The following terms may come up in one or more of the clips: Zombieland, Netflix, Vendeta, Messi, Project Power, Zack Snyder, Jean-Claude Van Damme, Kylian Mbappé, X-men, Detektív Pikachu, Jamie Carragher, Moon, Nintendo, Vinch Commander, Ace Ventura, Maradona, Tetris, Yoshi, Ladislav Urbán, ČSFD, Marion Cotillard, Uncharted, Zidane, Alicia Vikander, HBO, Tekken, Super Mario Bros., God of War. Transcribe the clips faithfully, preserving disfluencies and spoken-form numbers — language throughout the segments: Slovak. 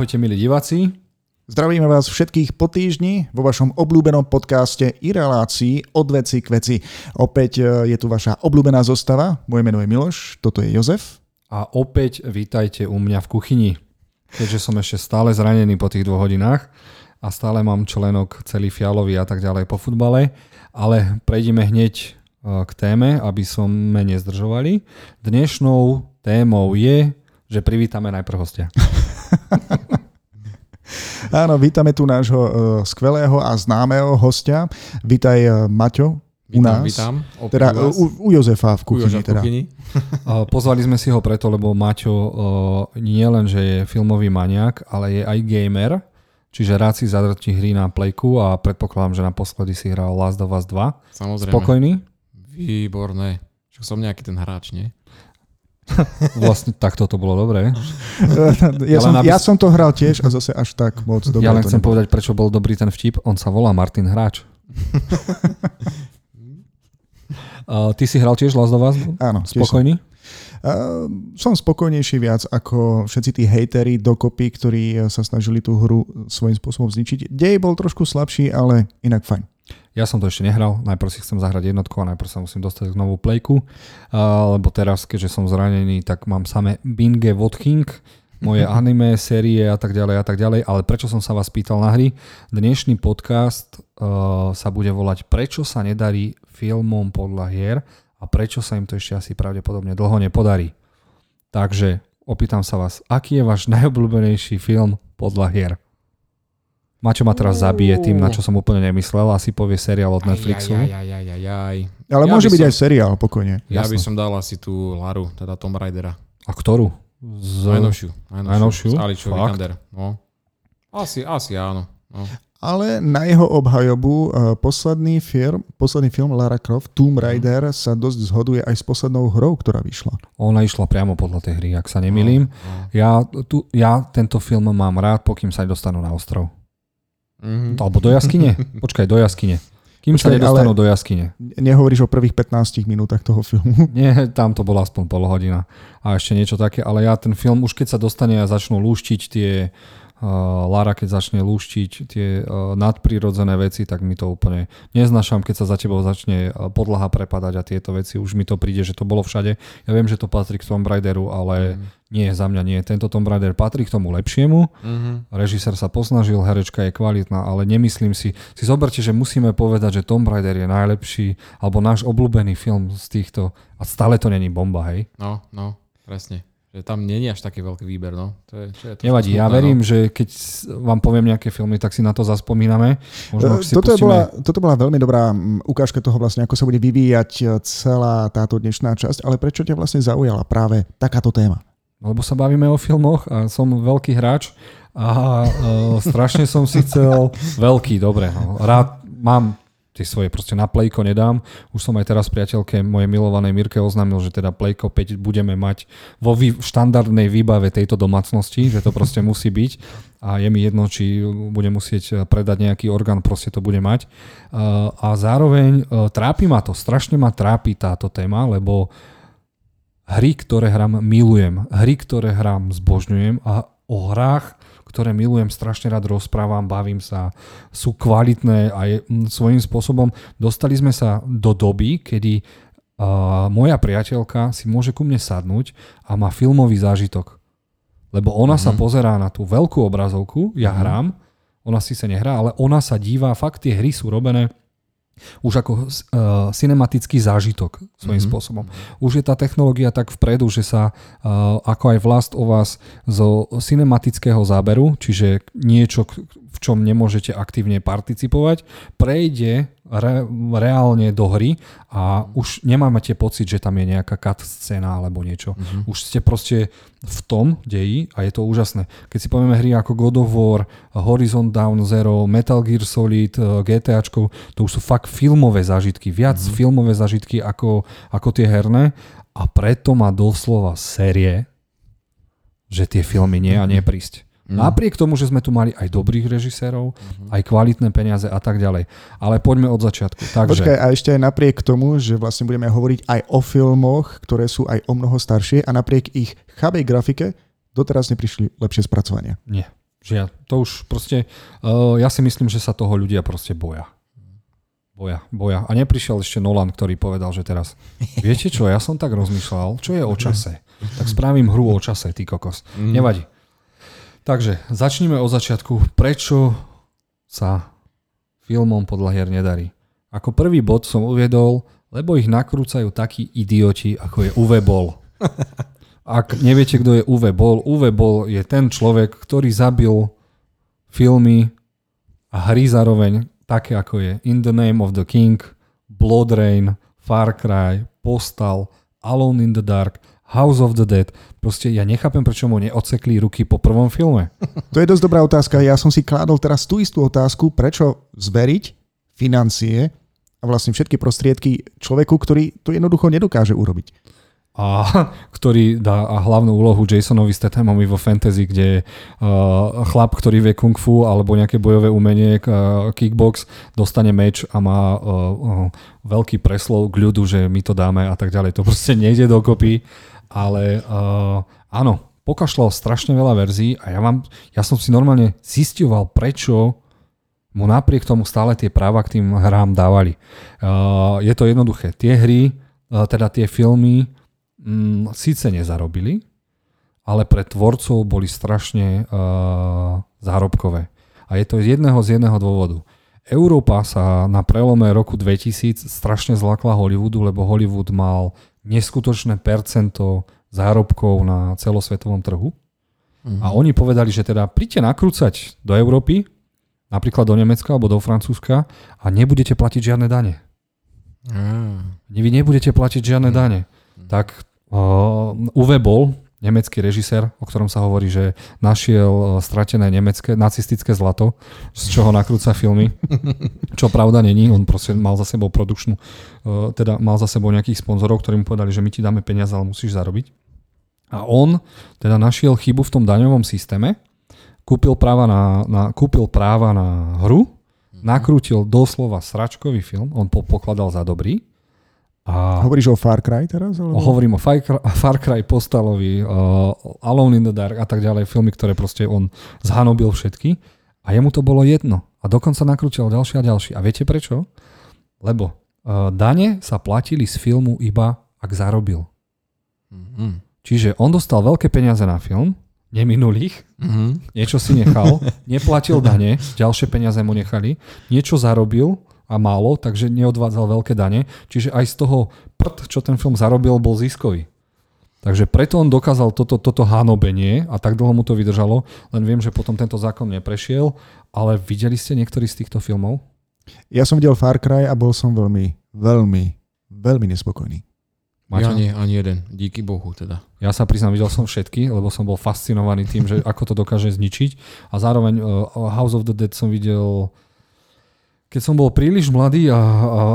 Ahojte, milí diváci. Zdravíme vás všetkých po týždni vo vašom obľúbenom podcaste i relácii Od veci k veci. Opäť je tu vaša obľúbená zostava. Moje meno je Miloš, toto je Jozef. A opäť vítajte u mňa v kuchyni, keďže som ešte stále zranený po tých dvoch hodinách a stále mám členok celý fialový a tak ďalej po futbale. Ale prejdeme hneď k téme, aby sme nezdržovali. Dnešnou témou je, že privítame najprv hostia. Áno, vítame tu nášho skvelého a známeho hostia. Vítaj, Maťo, u nás. Vítam, vítam. Teda, u, u Jozefa v kuchyni. Teda. Pozvali sme si ho preto, lebo Maťo nie len, že je filmový maniak, ale je aj gamer. Čiže rád si zadrtí hry na plejku a predpokladám, že naposledy si hral Last of Us dva. Samozrejme. Spokojný? Výborné. Však som nejaký ten hráč, nie? Vlastne takto to bolo dobré. Ja, som, napis... ja som to hral tiež a zase až tak moc dobre. Ja len chcem nebolo. povedať, prečo bol dobrý ten vtip. On sa volá Martin Hráč. uh, ty si hral tiež Last of Us? Áno. Spokojný? Uh, som spokojnejší viac ako všetci tí hejteri dokopy, ktorí sa snažili tú hru svojím spôsobom zničiť. Dej bol trošku slabší, ale inak fajn. Ja som to ešte nehral, najprv si chcem zahrať jednotku a najprv sa musím dostať k novú plejku, uh, lebo teraz, keďže som zranený, tak mám samé binge watching, moje anime, série a tak ďalej a tak ďalej, ale prečo som sa vás pýtal na hry? Dnešný podcast uh, sa bude volať Prečo sa nedarí filmom podľa hier? A prečo sa im to ešte asi pravdepodobne dlho nepodarí. Takže opýtam sa vás, aký je váš najobľúbenejší film podľa hier? Maťo ma teraz zabije tým, na čo som úplne nemyslel. Asi povie seriál od Netflixu. Aj, aj, aj, aj, aj. Ale ja môže byť som, aj seriál, pokojne. Ja Jasno. by som dal asi tú Laru, teda Tom Raidera. A ktorú? Z... Najnovšiu. Najnovšiu? Aličov Vikander. No. Asi, asi áno. No. Ale na jeho obhajobu posledný film, posledný film Lara Croft, Tomb Raider, sa dosť zhoduje aj s poslednou hrou, ktorá vyšla. Ona išla priamo podľa tej hry, ak sa nemýlim. Ja, tu, ja tento film mám rád, pokým sa nedostanú na ostrov. Mm-hmm. Alebo do jaskyne. Počkaj, do jaskyne. Kým Počkej, sa nedostanú do jaskyne. Nehovoríš o prvých pätnástich minútach toho filmu? Nie, tam to bola aspoň pol hodina. A ešte niečo také, ale ja ten film, už keď sa dostane a začnú lúštiť tie... Lara, keď začne lúštiť tie nadprirodzené veci, tak mi to úplne neznášam, keď sa za tebou začne podlaha prepadať a tieto veci. Už mi to príde, že to bolo všade. Ja viem, že to patrí k Tomb Raideru, ale mm. nie, za mňa nie. Tento Tomb Raider patrí k tomu lepšiemu. Mm-hmm. Režisér sa posnažil, herečka je kvalitná, ale nemyslím si. Si zoberte, že musíme povedať, že Tomb Raider je najlepší, alebo náš obľúbený film z týchto. A stále to není bomba, hej? No, no, presne. Že tam nie je až taký veľký výber. No. To je, čo je to nevadí, smutné, ja verím, no. že keď vám poviem nejaké filmy, tak si na to zaspomíname. Možno, e, si toto, pustíme... bola, toto bola veľmi dobrá ukážka toho, vlastne, ako sa bude vyvíjať celá táto dnešná časť, ale prečo ťa vlastne zaujala práve takáto téma? Lebo sa bavíme o filmoch a som veľký hráč a e, strašne som si chcel veľký, dobre, no, rád mám tie svoje proste na plejko nedám. Už som aj teraz priateľke mojej milovanej Mirke oznámil, že teda plejko päť budeme mať vo vý... štandardnej výbave tejto domácnosti, že to proste musí byť a je mi jedno, či budem musieť predať nejaký orgán, proste to bude mať. A zároveň trápi ma to, strašne ma trápi táto téma, lebo hry, ktoré hrám, milujem. Hry, ktoré hrám, zbožňujem a o hrách, ktoré milujem, strašne rád rozprávam, bavím sa, sú kvalitné a je, m, svojím spôsobom dostali sme sa do doby, kedy uh, moja priateľka si môže ku mne sadnúť a má filmový zážitok. Lebo ona mm-hmm. sa pozerá na tú veľkú obrazovku, ja mm-hmm. hrám, ona síce nehrá, ale ona sa díva, fakt tie hry sú robené už ako uh, cinematický zážitok svojím mm-hmm. spôsobom. Už je tá technológia tak vpredu, že sa uh, ako aj vlast o vás zo cinematického záberu, čiže niečo, v čom nemôžete aktívne participovať, prejde re- reálne do hry a už nemáte pocit, že tam je nejaká cutscéna alebo niečo. Mm-hmm. Už ste proste v tom deji a je to úžasné. Keď si povieme hry ako God of War, Horizon Down Zero, Metal Gear Solid, GTAčko, to už sú fakt filmové zážitky. Viac mm-hmm. filmové zážitky ako, ako tie herné a preto má doslova série, že tie filmy nie a nie prísť. No. Napriek tomu, že sme tu mali aj dobrých režisérov, uh-huh. aj kvalitné peniaze a tak ďalej. Ale poďme od začiatku. Takže... Počkaj, a ešte aj napriek tomu, že vlastne budeme hovoriť aj o filmoch, ktoré sú aj o mnoho staršie a napriek ich chabej grafike doteraz neprišli lepšie spracovania. Nie. Že ja, to už proste, uh, ja si myslím, že sa toho ľudia proste boja. Boja, boja. A neprišiel ešte Nolan, ktorý povedal, že teraz, viete čo, ja som tak rozmýšľal, čo je o čase. Tak spravím hru o čase, ty kokos. Mm. Nevadí. Takže, začnime od začiatku. Prečo sa filmom podľa hier nedarí? Ako prvý bod som uviedol, lebo ich nakrúcajú takí idioti, ako je Uwe Boll. Ak neviete, kto je Uwe Boll, Uwe Boll je ten človek, ktorý zabil filmy a hry zároveň také, ako je In the Name of the King, Blood Rain, Far Cry, Postal, Alone in the Dark, House of the Dead. Proste ja nechápem, prečo mu neodsekli ruky po prvom filme. To je dosť dobrá otázka. Ja som si kládol teraz tú istú otázku, prečo zveriť financie a vlastne všetky prostriedky človeku, ktorý to jednoducho nedokáže urobiť. A ktorý dá hlavnú úlohu Jasonovi Stathamovi vo fantasy, kde uh, chlap, ktorý vie kung fu alebo nejaké bojové umenie, uh, kickbox, dostane meč a má uh, uh, veľký preslov k ľudu, že my to dáme a tak ďalej. To proste nejde dokopy, ale uh, áno, pokašľal strašne veľa verzií a ja, vám, ja som si normálne zisťoval, prečo mu napriek tomu stále tie práva k tým hrám dávali. Uh, je to jednoduché. Tie hry, uh, teda tie filmy, Mm, síce nezarobili, ale pre tvorcov boli strašne uh, zárobkové. A je to z jedného z jedného dôvodu. Európa sa na prelome roku dvetisíc strašne zlakla Hollywoodu, lebo Hollywood mal neskutočné percento zárobkov na celosvetovom trhu. Mm-hmm. A oni povedali, že teda príďte nakrúcať do Európy, napríklad do Nemecka alebo do Francúzska a nebudete platiť žiadne dane. Mm. Vy nebudete platiť žiadne mm. dane. Tak uh, Uwe Boll, nemecký režisér, o ktorom sa hovorí, že našiel stratené nemecké, nacistické zlato, z čoho nakrúca filmy, čo pravda není. On proste mal za sebou produkčnú, uh, teda mal za sebou nejakých sponzorov, ktorí mu povedali, že my ti dáme peniaze, ale musíš zarobiť. A on teda našiel chybu v tom daňovom systéme, kúpil práva na, na, kúpil práva na hru, nakrútil doslova sračkový film, on po, pokladal za dobrý. A hovoríš o Far Cry teraz? Alebo? Hovorím o Far, Far Cry, Postalovi, uh, Alone in the Dark a tak ďalej, filmy, ktoré proste on zhanobil všetky a jemu to bolo jedno. A dokonca nakrútil ďalšie a ďalšie. A viete prečo? Lebo uh, dane sa platili z filmu iba ak zarobil. Mm-hmm. Čiže on dostal veľké peniaze na film, neminulých, mm-hmm. niečo si nechal, neplatil dane, ďalšie peniaze mu nechali, niečo zarobil a málo, takže neodvádzal veľké dane. Čiže aj z toho prd, čo ten film zarobil, bol ziskový. Takže preto on dokázal toto, toto hanobenie a tak dlho mu to vydržalo. Len viem, že potom tento zákon neprešiel, ale videli ste niektorý z týchto filmov? Ja som videl Far Cry a bol som veľmi, veľmi, veľmi nespokojný. Maťo? Ja nie, ani jeden. Díky Bohu teda. Ja sa priznám, videl som všetky, lebo som bol fascinovaný tým, že ako to dokáže zničiť. A zároveň uh, House of the Dead som videl... Keď som bol príliš mladý a, a,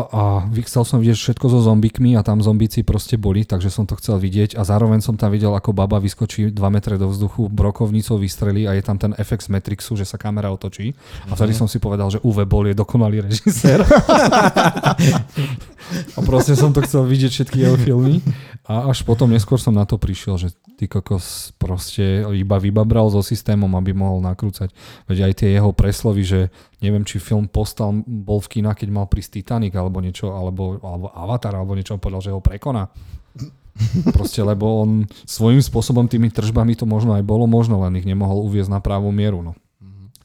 a chcel som vidieť všetko so zombíkmi a tam zombíci proste boli, takže som to chcel vidieť a zároveň som tam videl, ako baba vyskočí dva metre do vzduchu, brokovnicou vystrelí a je tam ten efekt z Matrixu, že sa kamera otočí a vtedy som si povedal, že Uwe Boll je dokonalý režisér. A proste som to chcel vidieť všetky jeho filmy a až potom neskôr som na to prišiel, že ty kokos proste iba vybabral so systémom, aby mohol nakrúcať. Veď aj tie jeho preslovy, že neviem, či film Postal bol v kína, keď mal prísť Titanic alebo niečo, alebo, alebo Avatar, alebo niečo, povedal, že ho prekoná. Proste, lebo on svojím spôsobom tými tržbami to možno aj bolo možno, len ich nemohol uviezť na právú mieru. No.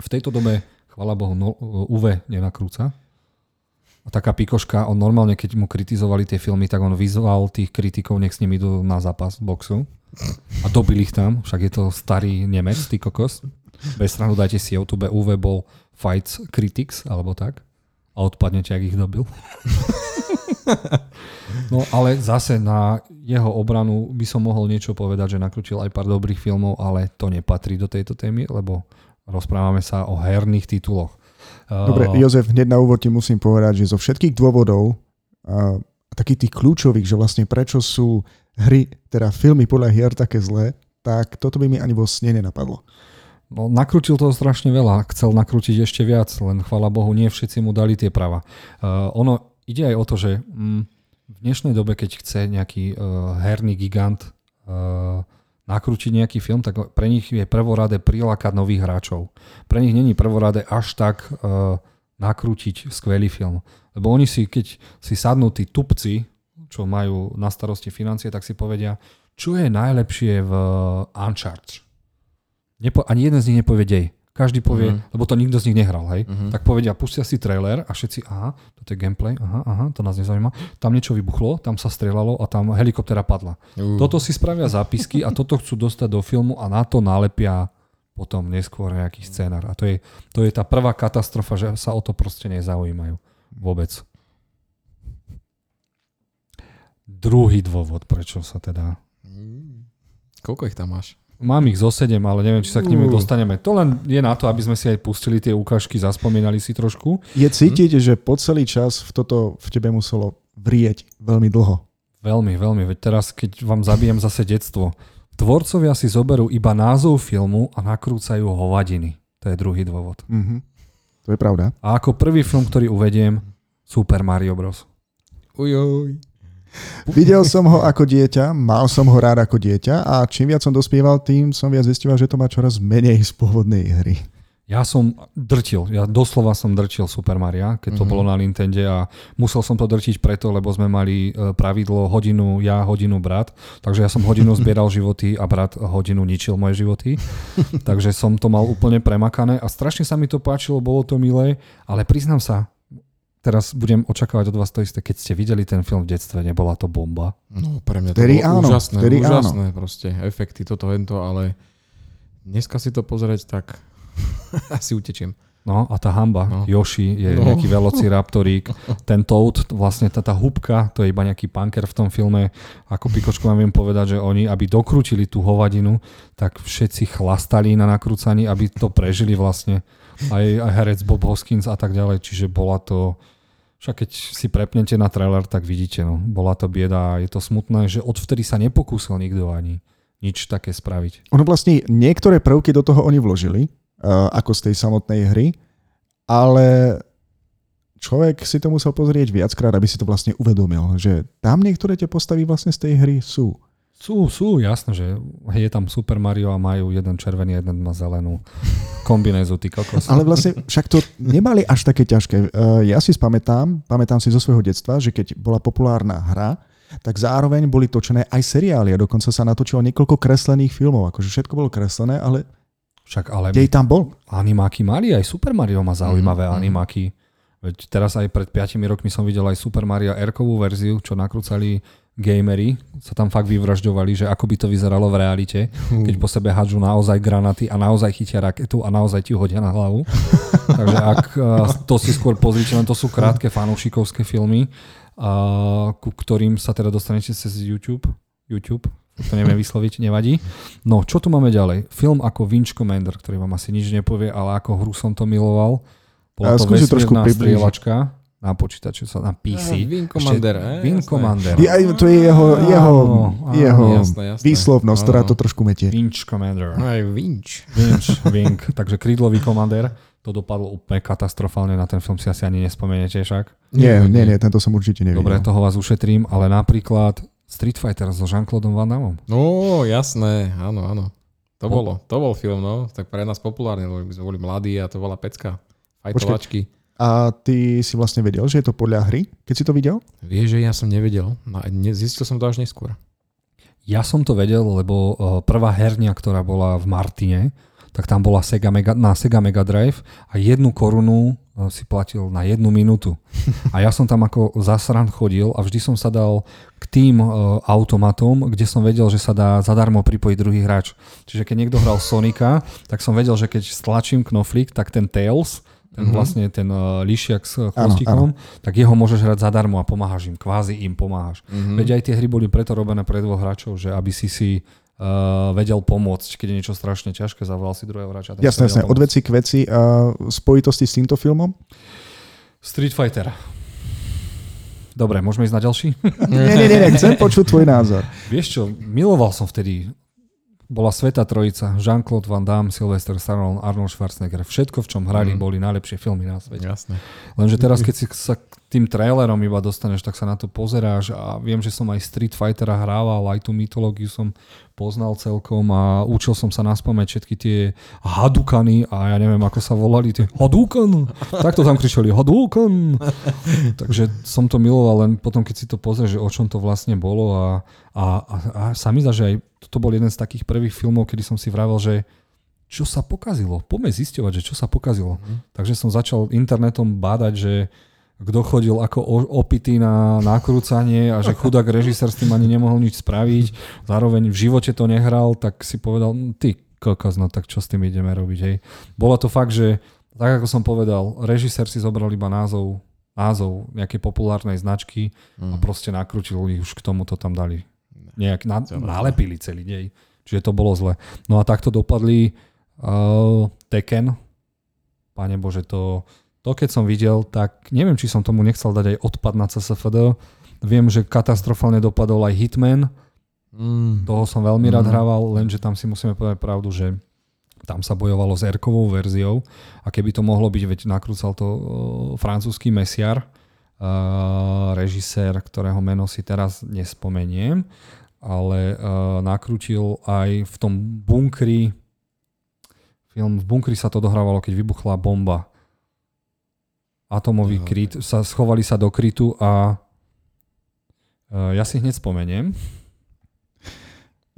V tejto dobe, chvála Bohu, no, Uwe nenakrúca. A taká pikoška, on normálne, keď mu kritizovali tie filmy, tak on vyzval tých kritikov, nech s nimi idú na zápas boxu. A dobili ich tam, však je to starý Nemec, ty kokos. Bez stranu dajte si YouTube, Uwe Boll Fights Critics, alebo tak. A odpadnete, ak ich dobil. No ale zase na jeho obranu by som mohol niečo povedať, že nakrútil aj pár dobrých filmov, ale to nepatrí do tejto témy, lebo rozprávame sa o herných tituloch. Dobre, Jozef, hneď na úvod ti musím povedať, že zo všetkých dôvodov, a takých tých kľúčových, že vlastne prečo sú hry, teda filmy podľa hier také zlé, tak toto by mi ani vo sne nenapadlo. No, nakrútil toho strašne veľa, chcel nakrútiť ešte viac, len chvála Bohu, nie všetci mu dali tie práva. Uh, ono ide aj o to, že mm, v dnešnej dobe, keď chce nejaký uh, herný gigant uh, nakrútiť nejaký film, tak pre nich je prvoradé prilákať nových hráčov. Pre nich není prvoradé až tak uh, nakrútiť skvelý film. Lebo oni si, keď si sadnú tí tupci, čo majú na starosti financie, tak si povedia, čo je najlepšie v Uncharted. Nepo- ani jeden z nich nepovie dej. Každý povie, uh-huh. lebo to nikto z nich nehral, hej. Uh-huh. Tak povedia, pustia si trailer a všetci, aha, toto je gameplay, aha, aha, to nás nezaujíma. Tam niečo vybuchlo, tam sa strieľalo a tam helikoptéra padla. Uh. Toto si spravia zápisky a toto chcú dostať do filmu a na to nalepia potom neskôr nejaký scénar. A to je, to je tá prvá katastrofa, že sa o to proste nezaujímajú vôbec. Druhý dôvod, prečo sa teda... Koľko ich tam máš? Mám ich zo sedem, ale neviem, či sa k nimi dostaneme. To len je na to, aby sme si aj pustili tie ukážky, zaspomínali si trošku. Je cítiť, hm? že po celý čas v toto v tebe muselo vrieť veľmi dlho. Veľmi, veľmi. Veď teraz, keď vám zabijem zase detstvo. Tvorcovia si zoberú iba názov filmu a nakrúcajú hovadiny. To je druhý dôvod. Mm-hmm. To je pravda. A ako prvý film, ktorý uvediem, Super Mario Bros. Ujoj. Videl som ho ako dieťa, mal som ho rád ako dieťa a čím viac som dospieval, tým som viac zistil, že to má čoraz menej z pôvodnej hry. Ja som drtil, ja doslova som drtil Super Mario, keď to mm-hmm. bolo na Nintende a musel som to drtiť preto, lebo sme mali pravidlo hodinu ja, hodinu brat, takže ja som hodinu zbieral životy a brat hodinu ničil moje životy, takže som to mal úplne premakané a strašne sa mi to páčilo, bolo to milé, ale priznám sa, teraz budem očakávať od vás to isté, keď ste videli ten film v detstve, nebola to bomba? No, pre mňa to Vtedy bolo áno. úžasné, Vtedy úžasné áno. proste, efekty, toto, hento, ale dneska si to pozrieť, tak asi utečiem. No a tá hamba, no. Yoshi je no. nejaký velociraptorík, ten Toad, vlastne tá, tá húbka, to je iba nejaký punker v tom filme, ako pikočku vám viem povedať, že oni, aby dokrútili tú hovadinu, tak všetci chlastali na nakrúcaní, aby to prežili vlastne. Aj, aj herec Bob Hoskins a tak ďalej, čiže bola to, však keď si prepnete na trailer, tak vidíte, no, bola to bieda a je to smutné, že odvtedy sa nepokúsil nikto ani nič také spraviť. Ono vlastne, niektoré prvky do toho oni vložili, uh, ako z tej samotnej hry, ale človek si to musel pozrieť viackrát, aby si to vlastne uvedomil, že tam niektoré tie postavy vlastne z tej hry sú. Sú, sú, jasné, že je tam Super Mario a majú jeden červený, jeden má zelenú kombinézu, ty kokos. Ale vlastne však to nemali až také ťažké. Ja si spamätám, pamätám si zo svojho detstva, že keď bola populárna hra, tak zároveň boli točené aj seriály a dokonca sa natočilo niekoľko kreslených filmov. Akože všetko bolo kreslené, ale však ale kde tam bol? Animáky mali, aj Super Mario má zaujímavé mm-hmm. animáky. Veď teraz aj pred piatimi rokmi som videl aj Super Mario R-kovú verziu, čo nakrúcali gamery, sa tam fakt vyvražďovali, že ako by to vyzeralo v realite, keď po sebe hádžu naozaj granaty a naozaj chytia raketu a naozaj ti hodia na hlavu. Takže ak to si skôr pozrite, len to sú krátke fanúšikovské filmy, ku ktorým sa teda dostanete cez YouTube. YouTube, to neviem vysloviť, nevadí. No, čo tu máme ďalej? Film ako Vinch Commander, ktorý vám asi nič nepovie, ale ako hru som to miloval. Bola to vesmírna strieľačka. Na počítače sa na pé cé. Vin Commander. Vin Commander. Ja, to je jeho, jeho, áno, jeho áno, jasné, jasné. výslovnosť, áno. ktorá to trošku metie. Vinch Commander. Aj Vinch. Vinch, Vink. Takže krídlový komandér. To dopadlo úplne katastrofálne. Na ten film si asi ani nespomeniete však. Nie, nie, nie. Tento som určite nevidel. Dobre, toho vás ušetrím, ale napríklad Street Fighter so Jean-Claude Van Damme. No, jasné. Áno, áno. To po... bolo. To bol film, no. Tak pre nás populárne, lebo my sme boli mladí a to bola pecka. Fajtovačky. A ty si vlastne vedel, že je to podľa hry, keď si to videl? Vieš, že ja som nevedel. Zistil som to až neskôr. Ja som to vedel, lebo prvá herňa, ktorá bola v Martine, tak tam bola Sega Mega, na Sega Mega Drive a jednu korunu si platil na jednu minútu. A ja som tam ako zasran chodil a vždy som sa dal k tým automatom, kde som vedel, že sa dá zadarmo pripojiť druhý hráč. Čiže keď niekto hral Sonika, tak som vedel, že keď stlačím knoflík, tak ten Tails... ten mm-hmm. vlastne ten uh, lišiak s chvostíkom, tak jeho môžeš hrať zadarmo a pomáhaš im, kvázi im pomáhaš. Mm-hmm. Veď aj tie hry boli preto robené pre dvoch hráčov, že aby si si uh, vedel pomôcť, keď je niečo strašne ťažké, zavolal si druhého hráča. Jasné, jasné, od veci k veci. Uh, spojitosti s týmto filmom? Street Fighter. Dobre, môžeme ísť na ďalší? nie, nie, nie, chcem počuť tvoj názor. Vieš čo, miloval som vtedy... Bola Sveta Trojica, Jean-Claude Van Damme, Sylvester Stallone, Arnold Schwarzenegger. Všetko, v čom hrali, mm. boli najlepšie filmy na svete. Jasné. Lenže teraz, keď si sa tým trailerom iba dostaneš, tak sa na to pozeráš a viem, že som aj Street Fightera hrával, aj tú mytológiu som poznal celkom a učil som sa naspamäť všetky tie hadukany a ja neviem, ako sa volali tie hadukan, tak to tam kričali hadukan. Takže som to miloval, len potom, keď si to pozrieš, že o čom to vlastne bolo a, a, a, a sa mi zdá, že aj toto bol jeden z takých prvých filmov, kedy som si vravel, že čo sa pokazilo, poďme zisťovať, že čo sa pokazilo. Mm. Takže som začal internetom bádať, že kto chodil ako opitý na nakrúcanie a že chudák režisér s tým ani nemohol nič spraviť. Zároveň v živote to nehral, tak si povedal, ty kokos, no tak čo s tým ideme robiť, hej. Bolo to fakt, že tak ako som povedal, režisér si zobral iba názov, názov nejakej populárnej značky a proste nakrútil ich, už k tomu to tam dali. Nejak na, nalepili celý dej. Čiže to bolo zle. No a takto dopadli uh, Tekken. Pane Bože, to... To, keď som videl, tak neviem, či som tomu nechcel dať aj odpad na C S F D. Viem, že katastrofálne dopadol aj Hitman. Mm. Toho som veľmi rád mm. hrával, lenže tam si musíme povedať pravdu, že tam sa bojovalo s erkovou verziou. A keby to mohlo byť, veď nakrúcal to uh, francúzsky mesiar, uh, režisér, ktorého meno si teraz nespomeniem, ale uh, nakrútil aj v tom bunkri. Film v bunkri sa to dohrávalo, keď vybuchla bomba. Atomový kryt, sa, schovali sa do krytu a e, ja si hneď spomeniem.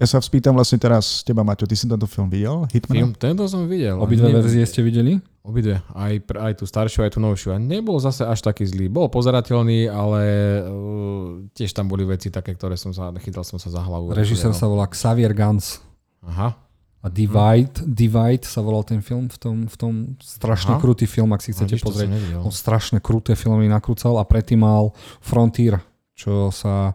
Ja sa spýtam vlastne teraz teba, Maťo, ty si tento film videl? Hitman? Film, tento som videl. Obidve verzie ste videli? Obidve, aj, aj tú staršiu, aj tú novšiu. A nebol zase až taký zlý. Bol pozerateľný, ale uh, tiež tam boli veci také, ktoré som sa, chytal som sa za hlavu. Režisér sa volá Xavier Gans. Aha. A Divide, hmm. Divide sa volal ten film, v tom, v tom strašne Aha. krutý film, ak si chcete no, pozrieť. On strašne kruté filmy nakrúcal a predtým mal Frontier, čo sa uh,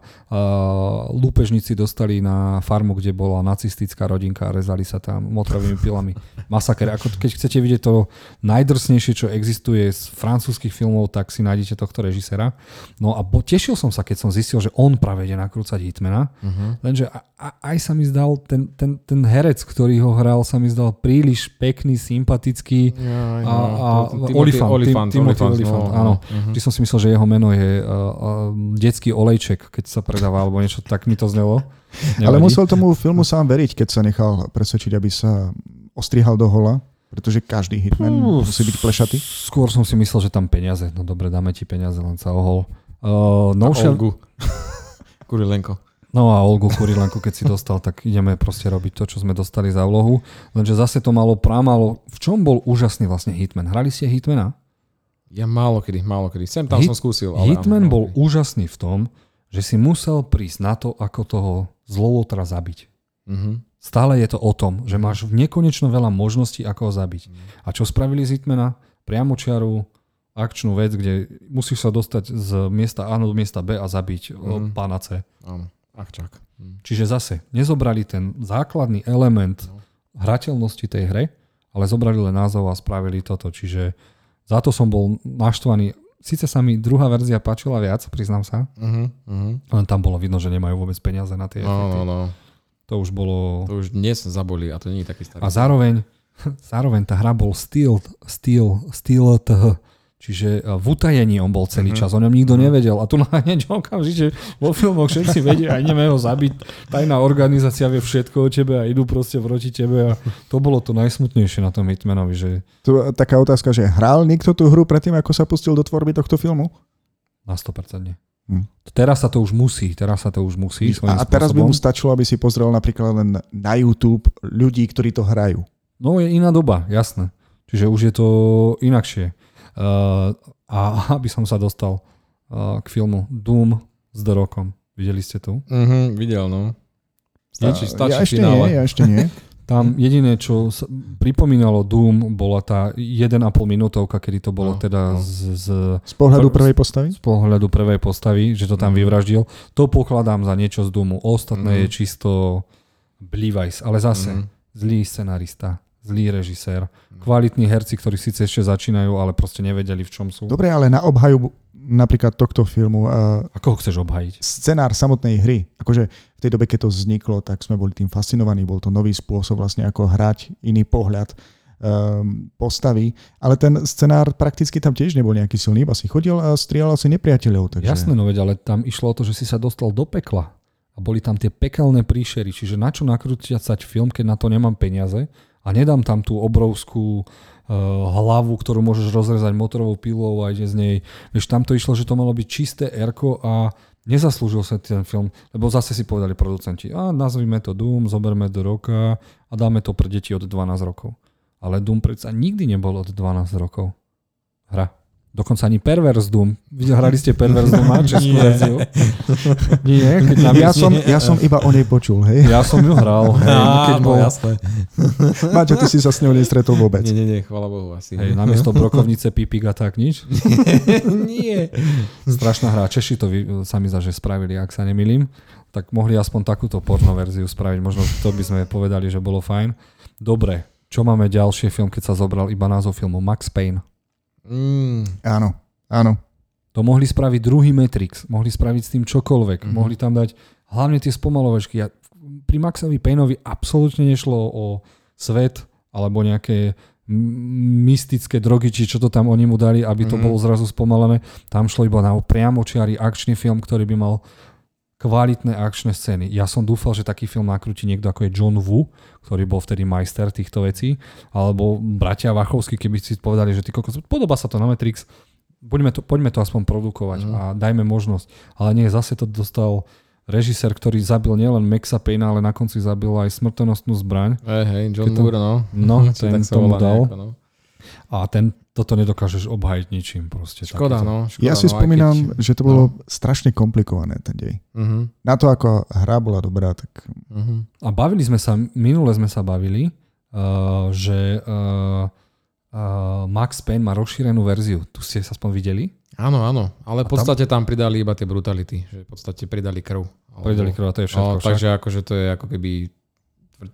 lúpežníci dostali na farmu, kde bola nacistická rodinka a rezali sa tam motrovými pilami. Masaker. Ako, keď chcete vidieť to najdrsnejšie, čo existuje z francúzskych filmov, tak si nájdete tohto režisera. No a bo, tešil som sa, keď som zistil, že on práve ide nakrúcať Hitmana. Uh-huh. Lenže a, a, aj sa mi zdal ten, ten, ten herec, ktorý ho hral, sa mi zdal príliš pekný, sympatický. Ja, ja. A, a, Olifant. Timothy Olifant, áno. Čiže som si myslel, že jeho meno je detský olejček, keď sa predával, alebo niečo, tak mi to znelo. Nevadí. Ale musel tomu filmu sám veriť, keď sa nechal presvedčiť, aby sa ostrihal do hola, pretože každý Hitman uh, musí byť plešatý. Skôr som si myslel, že tam peniaze. No dobre, dáme ti peniaze, len sa ohol. Uh, no a všel... Olgu. Kurilenko. No a Olgu Kurilenko, keď si dostal, tak ideme proste robiť to, čo sme dostali za vlohu. Lenže zase to malo prámalo. V čom bol úžasný vlastne Hitman? Hrali ste Hitmana? Ja málo kedy, málo kedy. Sem tam Hit, som skúsil. Ale Hitman bol úžasný v tom, že si musel prísť na to, ako toho zlolotra zabiť. Mm-hmm. Stále je to o tom, že máš nekonečno veľa možností, ako ho zabiť. Mm-hmm. A čo spravili z Hitmana? Priamočiaru akčnú vec, kde musíš sa dostať z miesta A do miesta B a zabiť mm-hmm. pána C. Áno, akčák. Mm-hmm. Čiže zase nezobrali ten základný element no. hrateľnosti tej hre, ale zobrali len názov a spravili toto. Čiže za to som bol naštvaný. Sice sa mi druhá verzia páčila viac, priznám sa. Uh-huh, uh-huh. Len tam bolo vidno, že nemajú vôbec peniaze na tie efekty. No, no, no. To už bolo... To už dnes zaboli a to nie je taký starý. A zároveň, zároveň tá hra bol styl, styl, styl toho. Čiže v utajení on bol celý čas. O ňom nikto nevedel. A tu na niečo okamžite vo filmoch všetci vedia a ideme ho zabiť. Tajná organizácia vie všetko o tebe a idú proste proti tebe. A to bolo to najsmutnejšie na tom Hitmanovi. Že... Tu taká otázka, že hral niekto tú hru predtým, ako sa pustil do tvorby tohto filmu? Na sto percent. Hm. Teraz sa to už musí. Teraz sa to už musí. A teraz spôsobom. By mu stačilo, aby si pozrel napríklad len na YouTube ľudí, ktorí to hrajú. No je iná doba, jasné. Čiže už je to inakšie. Uh, a aby som sa dostal uh, k filmu Doom s The Rockom. Videli ste tu? Mhm, videl, no. Stačí, stačí ja ešte finále. Nie, ja ešte nie. Tam jediné, čo pripomínalo Doom, bola tá jeden a pol minútovka, kedy to bolo no, teda no. Z, z... Z pohľadu prvej postavy? Z pohľadu prvej postavy, že to tam no. vyvraždil. To pokladám za niečo z Doomu. Ostatné mm. je čisto blívajs. Ale zase, mm. zlý scenarista. Zlý režisér, kvalitní herci, ktorí síce ešte začínajú, ale proste nevedeli, v čom sú. Dobre, ale na obhaju napríklad tohto filmu... Uh, Ako ho chceš obhajiť? Scenár samotnej hry. Akože v tej dobe, keď to vzniklo, tak sme boli tým fascinovaní. Bol to nový spôsob vlastne, ako hrať, iný pohľad. um, postavy, ale ten scenár prakticky tam tiež nebol nejaký silný, iba si chodil a strieľal si nepriateľov. Takže... Jasné, no veď, ale tam išlo o to, že si sa dostal do pekla a boli tam tie pekelné príšery, čiže na čo nakrúcať film, keď na to nemám peniaze a nedám tam tú obrovskú hlavu, ktorú môžeš rozrezať motorovou pilou a ide z nej. Vieš, tam to išlo, že to malo byť čisté erko a nezaslúžil sa ten film, lebo zase si povedali producenti, a nazvime to Doom, zoberme do roka a dáme to pre deti od dvanásť rokov. Ale Doom predsa nikdy nebol od dvanásť rokov. Hra. Dokonca ani Perverse Doom. Hrali ste Perverse Doom a českú verziu? Nie. Keď nám... ja, som, ja som iba o nej počul, hej? Ja som ju hral, hej. Á, keď no bol... jasné. Maťo, ty si sa s ňou nestretol vôbec. Nie, nie, nie, chvála Bohu asi. Hej, namiesto brokovnice, pipík a tak nič? Nie. Strašná hra. Češi to sami za že spravili, ak sa nemýlim. Tak mohli aspoň takúto porno verziu spraviť. Možno to by sme povedali, že bolo fajn. Dobre, čo máme ďalšie film, keď sa zobral iba názov filmu Max Payne? Mm. Áno, áno. To mohli spraviť druhý Matrix, mohli spraviť s tým čokoľvek, mm-hmm. mohli tam dať hlavne tie spomalovačky. Ja, pri Maxovi Payneovi absolútne nešlo o svet alebo nejaké mystické drogy, či čo to tam oni mu dali, aby to mm-hmm. bolo zrazu spomalené. Tam šlo iba na priamočiary akčný film, ktorý by mal kvalitné akčné scény. Ja som dúfal, že taký film nakrúti niekto ako je John Wu, ktorý bol vtedy majster týchto vecí, alebo bratia Vachovsky, keby si povedali, že ty kokos, podobá sa to na Matrix, poďme to, poďme to aspoň produkovať mm. a dajme možnosť. Ale nie, zase to dostal režisér, ktorý zabil nielen Maxa Payna, ale na konci zabil aj smrtonostnú zbraň. Hej, hej, John Wu, no. No, ten tomu dal. Nejako, no. A ten toto nedokážeš obhájiť ničím proste. Škoda, no. Škoda, ja si no, spomínam, keď... že to bolo no. strašne komplikované ten dej. Uh-huh. Na to, ako hra bola dobrá, tak... Uh-huh. A bavili sme sa, minule sme sa bavili, uh, že uh, uh, Max Payne má rozšírenú verziu. Tu ste sa spom videli? Áno, áno. Ale v podstate tam... tam pridali iba tie brutality. Že v podstate pridali krv. Pridali krv a to je všetko. No, takže akože to je ako keby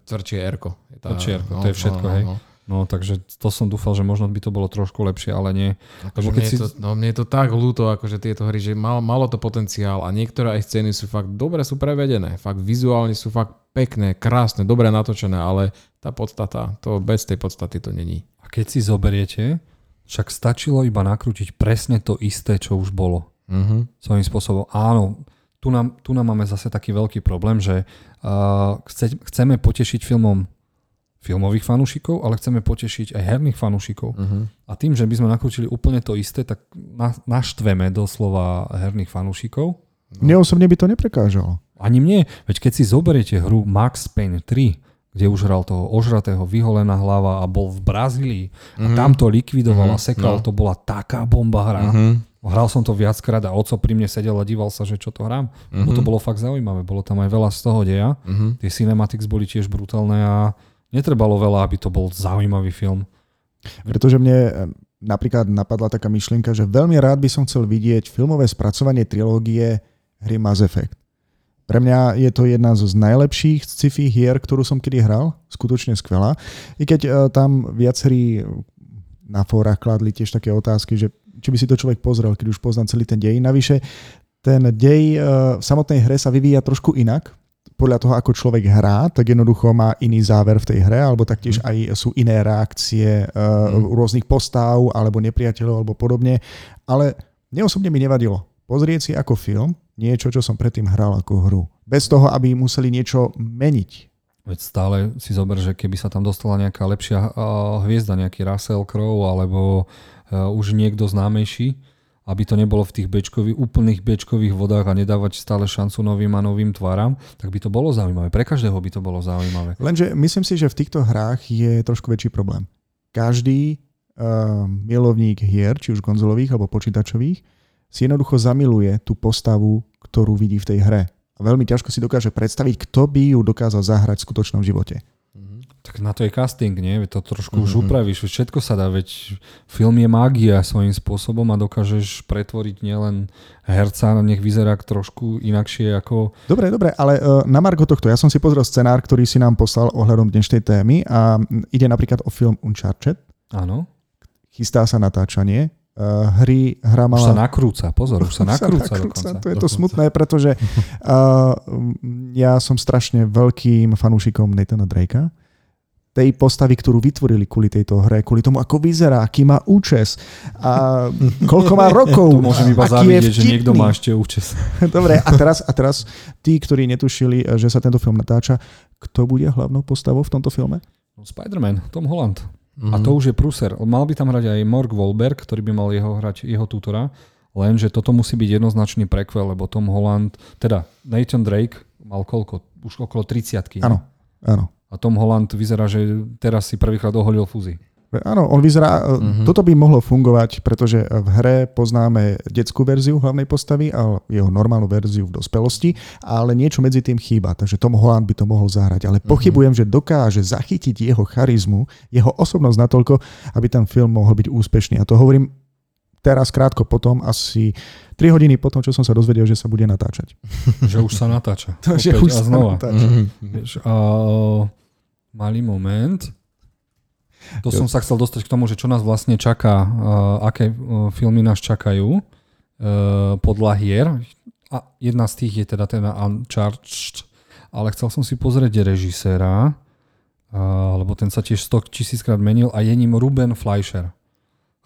tvrdšie erko. Tvrdšie erko, to je všetko, hej. No, takže to som dúfal, že možno by to bolo trošku lepšie, ale nie. Akože mne, si... to, no, mne je to tak ľúto, akože tieto hry, že mal, malo to potenciál a niektoré aj scény sú fakt dobre, sú prevedené. Fakt vizuálne sú fakt pekné, krásne, dobre natočené, ale tá podstata, to bez tej podstaty to není. A keď si zoberiete, však stačilo iba nakrútiť presne to isté, čo už bolo. Uh-huh. Svojím spôsobom. Áno, tu nám, tu nám máme zase taký veľký problém, že uh, chce, chceme potešiť filmom filmových fanúšikov, ale chceme potešiť aj herných fanúšikov. Uh-huh. A tým, že by sme nakrútili úplne to isté, tak na, naštveme doslova herných fanúšikov. No. Mne osobne by to neprekážalo. Ani mne. Veď keď si zoberiete hru Max Payne tri, kde už hral toho ožratého, vyholená hlava a bol v Brazílii uh-huh. a tam to likvidoval uh-huh. a sekal, no. To bola taká bomba hra. Uh-huh. Hral som to viackrát a oco pri mne sedel a díval sa, že čo to hrám. Uh-huh. No to bolo fakt zaujímavé. Bolo tam aj veľa z toho deja. Uh-huh. Tie cinematics boli tiež brutálne a netrebalo veľa, aby to bol zaujímavý film. Pretože mne napríklad napadla taká myšlienka, že veľmi rád by som chcel vidieť filmové spracovanie trilógie hry Mass Effect. Pre mňa je to jedna z najlepších sci-fi hier, ktorú som kedy hral. Skutočne skvelá. I keď tam viacerí na fórach kladli tiež také otázky, že či by si to človek pozrel, keď už poznám celý ten dej. Navyše, ten dej v samotnej hre sa vyvíja trošku inak. Podľa toho, ako človek hrá, tak jednoducho má iný záver v tej hre, alebo taktiež aj sú iné reakcie uh, rôznych postáv, alebo nepriateľov, alebo podobne. Ale neosobne mi nevadilo pozrieť si ako film niečo, čo som predtým hral ako hru. Bez toho, aby museli niečo meniť. Veď stále si zober, že keby sa tam dostala nejaká lepšia uh, hviezda, nejaký Russell Crowe, alebo uh, už niekto známejší, aby to nebolo v tých bečkových, úplných bečkových vodách a nedávať stále šancu novým a novým tváram, tak by to bolo zaujímavé. Pre každého by to bolo zaujímavé. Lenže myslím si, že v týchto hrách je trošku väčší problém. Každý uh, milovník hier, či už konzolových alebo počítačových, si jednoducho zamiluje tú postavu, ktorú vidí v tej hre. A veľmi ťažko si dokáže predstaviť, kto by ju dokázal zahrať v skutočnom živote. Tak na to je casting, nie? To trošku mm-hmm. už upravíš, všetko sa dá, veď film je mágia svojím spôsobom a dokážeš pretvoriť nielen herca, nech vyzerá trošku inakšie ako... Dobre, dobre, ale na margo tohto, ja som si pozrel scenár, ktorý si nám poslal ohľadom dnešnej témy a ide napríklad o film Uncharted. Áno. Chystá sa natáčanie. Hry, hra mala... Už sa nakrúca, pozor, už sa nakrúca, sa nakrúca dokonca. To je dokonca. To smutné, pretože uh, ja som strašne veľkým fanúšikom Nathana Drakea. tej postavy, ktorú vytvorili kvôli tejto hre, kvôli tomu, ako vyzerá, aký má účes a koľko má rokov. To môžem iba závidieť, že niekto má ešte účes. Dobre, a teraz, a teraz tí, ktorí netušili, že sa tento film natáča, kto bude hlavnou postavou v tomto filme? Spider-Man, Tom Holland. Mm-hmm. A to už je prúser. Mal by tam hrať aj Mark Wahlberg, ktorý by mal jeho hrať jeho tutora, lenže toto musí byť jednoznačný prequel, lebo Tom Holland, teda Nathan Drake mal koľko? Už okolo tridsiatky. Áno, áno. A Tom Holland vyzerá, že teraz si prvýkrát oholil fúzy. Áno, on vyzerá, mm-hmm. toto by mohlo fungovať, pretože v hre poznáme detskú verziu hlavnej postavy a jeho normálnu verziu v dospelosti, ale niečo medzi tým chýba, takže Tom Holland by to mohol zahrať. Ale pochybujem, mm-hmm. že dokáže zachytiť jeho charizmu, jeho osobnosť natoľko, aby ten film mohol byť úspešný. A to hovorím teraz krátko potom, asi tri hodiny potom, čo som sa dozvedel, že sa bude natáčať. Že už sa natáča. To, že už sa natáča. Mm-hmm. Malý moment. To som sa chcel dostať k tomu, že čo nás vlastne čaká, uh, aké uh, filmy nás čakajú uh, podľa hier. A jedna z tých je teda ten Uncharted, ale chcel som si pozrieť režiséra, uh, lebo ten sa tiež sto tisíckrát menil a je ním Ruben Fleischer.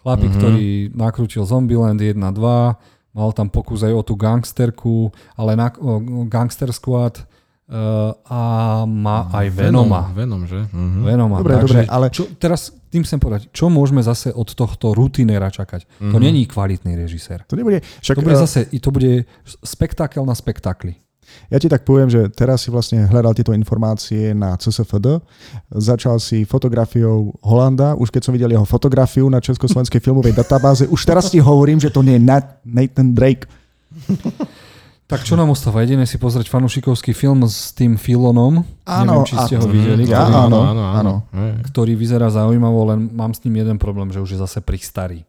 Chlapík, mm-hmm. ktorý nakrútil Zombieland jeden a dva, mal tam pokus aj o tú gangsterku, ale na, uh, Gangster Squad, Uh, a má aj Venoma. Venom, Venom že? Uh-huh. Venoma. Dobre, takže, dobre, ale... Čo, teraz tým chcem povedať, čo môžeme zase od tohto rutinera čakať? Uh-huh. To není kvalitný režisér. To nebude... Však, to bude zase, to bude spektákel na spektákli. Ja ti tak poviem, že teraz si vlastne hľadal tieto informácie na C S F D. Začal si fotografiou Holanda. Už keď som videl jeho fotografiu na Československej filmovej databáze, už teraz ti hovorím, že to nie je Nathan Drake. Tak čo nám ostáva? Jedine si pozrieť fanušikovský film s tým Filonom. Áno, neviem, či ste ho videli. Ktorý, ja, áno, áno, áno. Ktorý vyzerá zaujímavo, len mám s ním jeden problém, že už je zase pristarý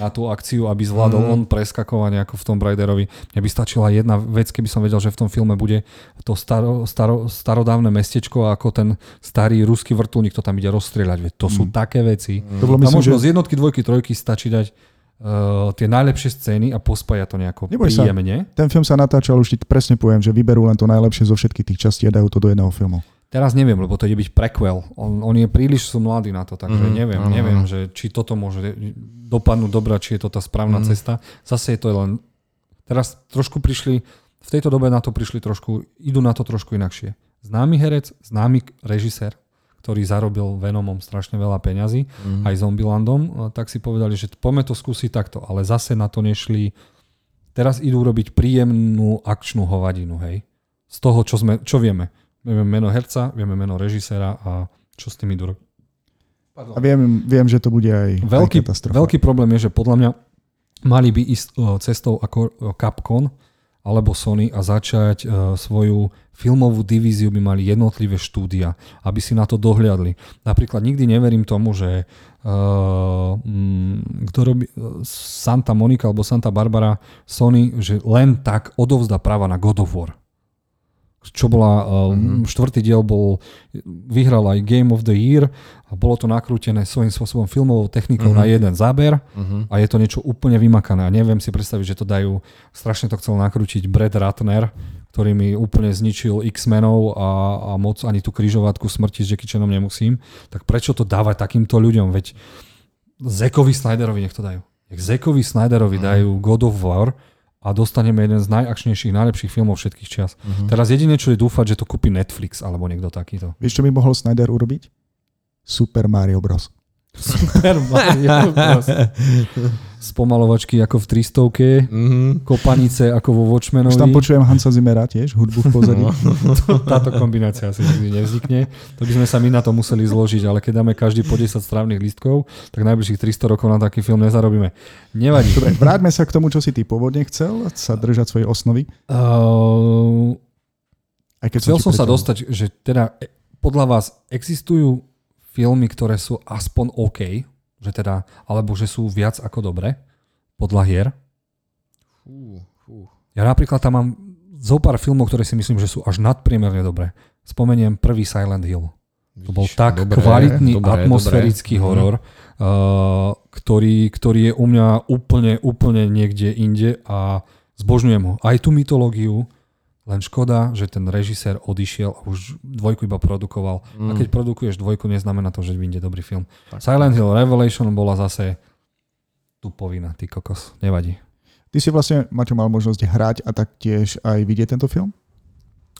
na tú akciu, aby zvládol mm. on preskakovanie ako v Tomb Raiderovi. Mne by stačila jedna vec, keby som vedel, že v tom filme bude to staro, staro, starodávne mestečko ako ten starý ruský vrtuľník, to tam ide rozstrieľať. To sú mm. také veci. Mm. To bolo, myslím, a možno že... z jednotky, dvojky, trojky stačí dať Uh, tie najlepšie scény a pospája to nejako príjemne. Ten film sa natáčal, už ti presne poviem, že vyberú len to najlepšie zo všetkých tých častí a dajú to do jedného filmu. Teraz neviem, lebo to ide byť prequel. On, on je príliš sú mladý na to, takže mm, neviem, áno, neviem áno. Že či toto môže dopadnúť dobrá, či je to tá správna mm. cesta. Zase je to len... Teraz trošku prišli, v tejto dobe na to prišli trošku, idú na to trošku inakšie. Známy herec, známy režisér, ktorý zarobil Venomom strašne veľa peňazí, mm. aj Zombielandom, tak si povedali, že poďme to skúsiť takto, ale zase na to nešli. Teraz idú robiť príjemnú akčnú hovadinu, hej. Z toho, čo, sme, čo vieme. Vieme meno herca, vieme meno režiséra a čo s tým idú robiť. A viem, viem, že to bude aj, veľký, aj katastrofa. Veľký problém je, že podľa mňa mali by ísť cestou ako Capcom alebo Sony a začať uh, svoju filmovú divíziu, by mali jednotlivé štúdia, aby si na to dohliadli. Napríklad nikdy neverím tomu, že uh, m, kto robí Santa Monica alebo Santa Barbara Sony, že len tak odovzdá práva na God of War. Čo bola, uh, mm-hmm. štvrtý diel bol, vyhral aj Game of the Year a bolo to nakrútené svojím spôsobom filmovou technikou mm-hmm. na jeden záber mm-hmm. a je to niečo úplne vymakané. A neviem si predstaviť, že to dajú, strašne to chcel nakrútiť Brad Ratner, ktorý mi úplne zničil X-menov a, a moc ani tú križovatku smrti s Jackie Chanom nemusím. Tak prečo to dávať takýmto ľuďom? Veď Zackovi Snyderovi nech to dajú. Nech Zackovi Snyderovi mm-hmm. dajú God of War a dostaneme jeden z najakčnejších, najlepších filmov všetkých čias. Mm-hmm. Teraz jedine, čo je dúfať, že to kúpi Netflix alebo niekto takýto. Vieš, čo by mohol Snyder urobiť? Super Mario Bros. Super Mario Bros. Spomalovačky ako v tristovke, mm-hmm. kopanice ako vo Watchmenovi. Už tam počujem Hansa Zimmera tiež, hudbu v pozadí. No. Táto kombinácia asi nikdy nevznikne. To by sme sa my na to museli zložiť, ale keď dáme každý po desať strávnych lístkov, tak najbližších tristo rokov na taký film nezarobíme. Nevadí. Dobre, vráťme sa k tomu, čo si ty pôvodne chcel, sa držať svojej osnovy. Uh, Aj keď chcel som, som sa dostať, že teda podľa vás existujú filmy, ktoré sú aspoň OK, že teda, alebo že sú viac ako dobre, podľa hier. Uh, uh. Ja napríklad tam mám zo pár filmov, ktoré si myslím, že sú až nadpriemerne dobré. Spomeniem prvý Silent Hill. To bol tak dobre, kvalitný, dobre, atmosférický dobre. horor, uh, ktorý, ktorý je u mňa úplne, úplne niekde inde a zbožňujem ho. Aj tú mytológiu, Len škoda, že ten režisér odišiel a už dvojku iba produkoval. Mm. A keď produkuješ dvojku, neznamená to, že vyjde dobrý film. Tak, Silent Hill Revelation bola zase tupovina, ty kokos. Nevadí. Ty si vlastne, Maťo, mal možnosť hrať a taktiež aj vidieť tento film?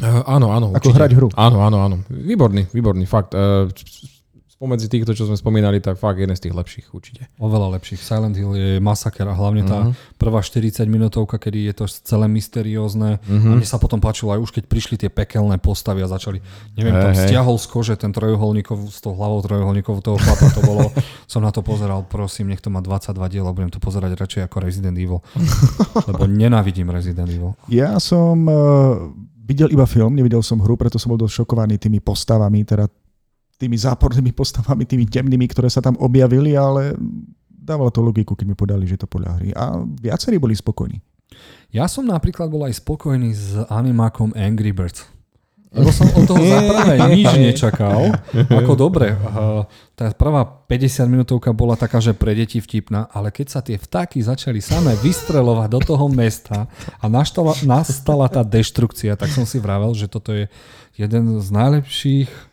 Uh, áno, áno. Ako určite. Hrať hru. Áno, áno, áno. Výborný, výborný, fakt. Uh, Pomedzi týchto, čo sme spomínali, tak fakt jeden z tých lepších určite. Oveľa lepších. Silent Hill je masaker a hlavne tá uh-huh. prvá štyridsať minútovka, kedy je to celé mysteriózne. Uh-huh. A mne sa potom páčilo aj už, keď prišli tie pekelné postavy a začali, neviem, hey, tam hey. stiahol z kože ten trojuholníkov, s tou hlavou trojuholníkov toho chlapa to bolo. Som na to pozeral, prosím, nech to má dvadsaťdva dielov, budem to pozerať radšej ako Resident Evil. Lebo nenávidím Resident Evil. Ja som uh, videl iba film, nevidel som hru, preto som bol dosť šokovaný tými postavami, teda tými zápornými postavami, tými temnými, ktoré sa tam objavili, ale dávalo to logiku, keď mi podali, že to podľa hry. A viacerí boli spokojní. Ja som napríklad bol aj spokojný s animákom Angry Birds. Lebo som od toho zaprvé nič nečakal. Ako dobre. Tá prvá päťdesiatminútovka bola taká, že pre deti vtipná, ale keď sa tie vtáky začali samé vystreľovať do toho mesta a naštala, nastala tá deštrukcia, tak som si vravel, že toto je jeden z najlepších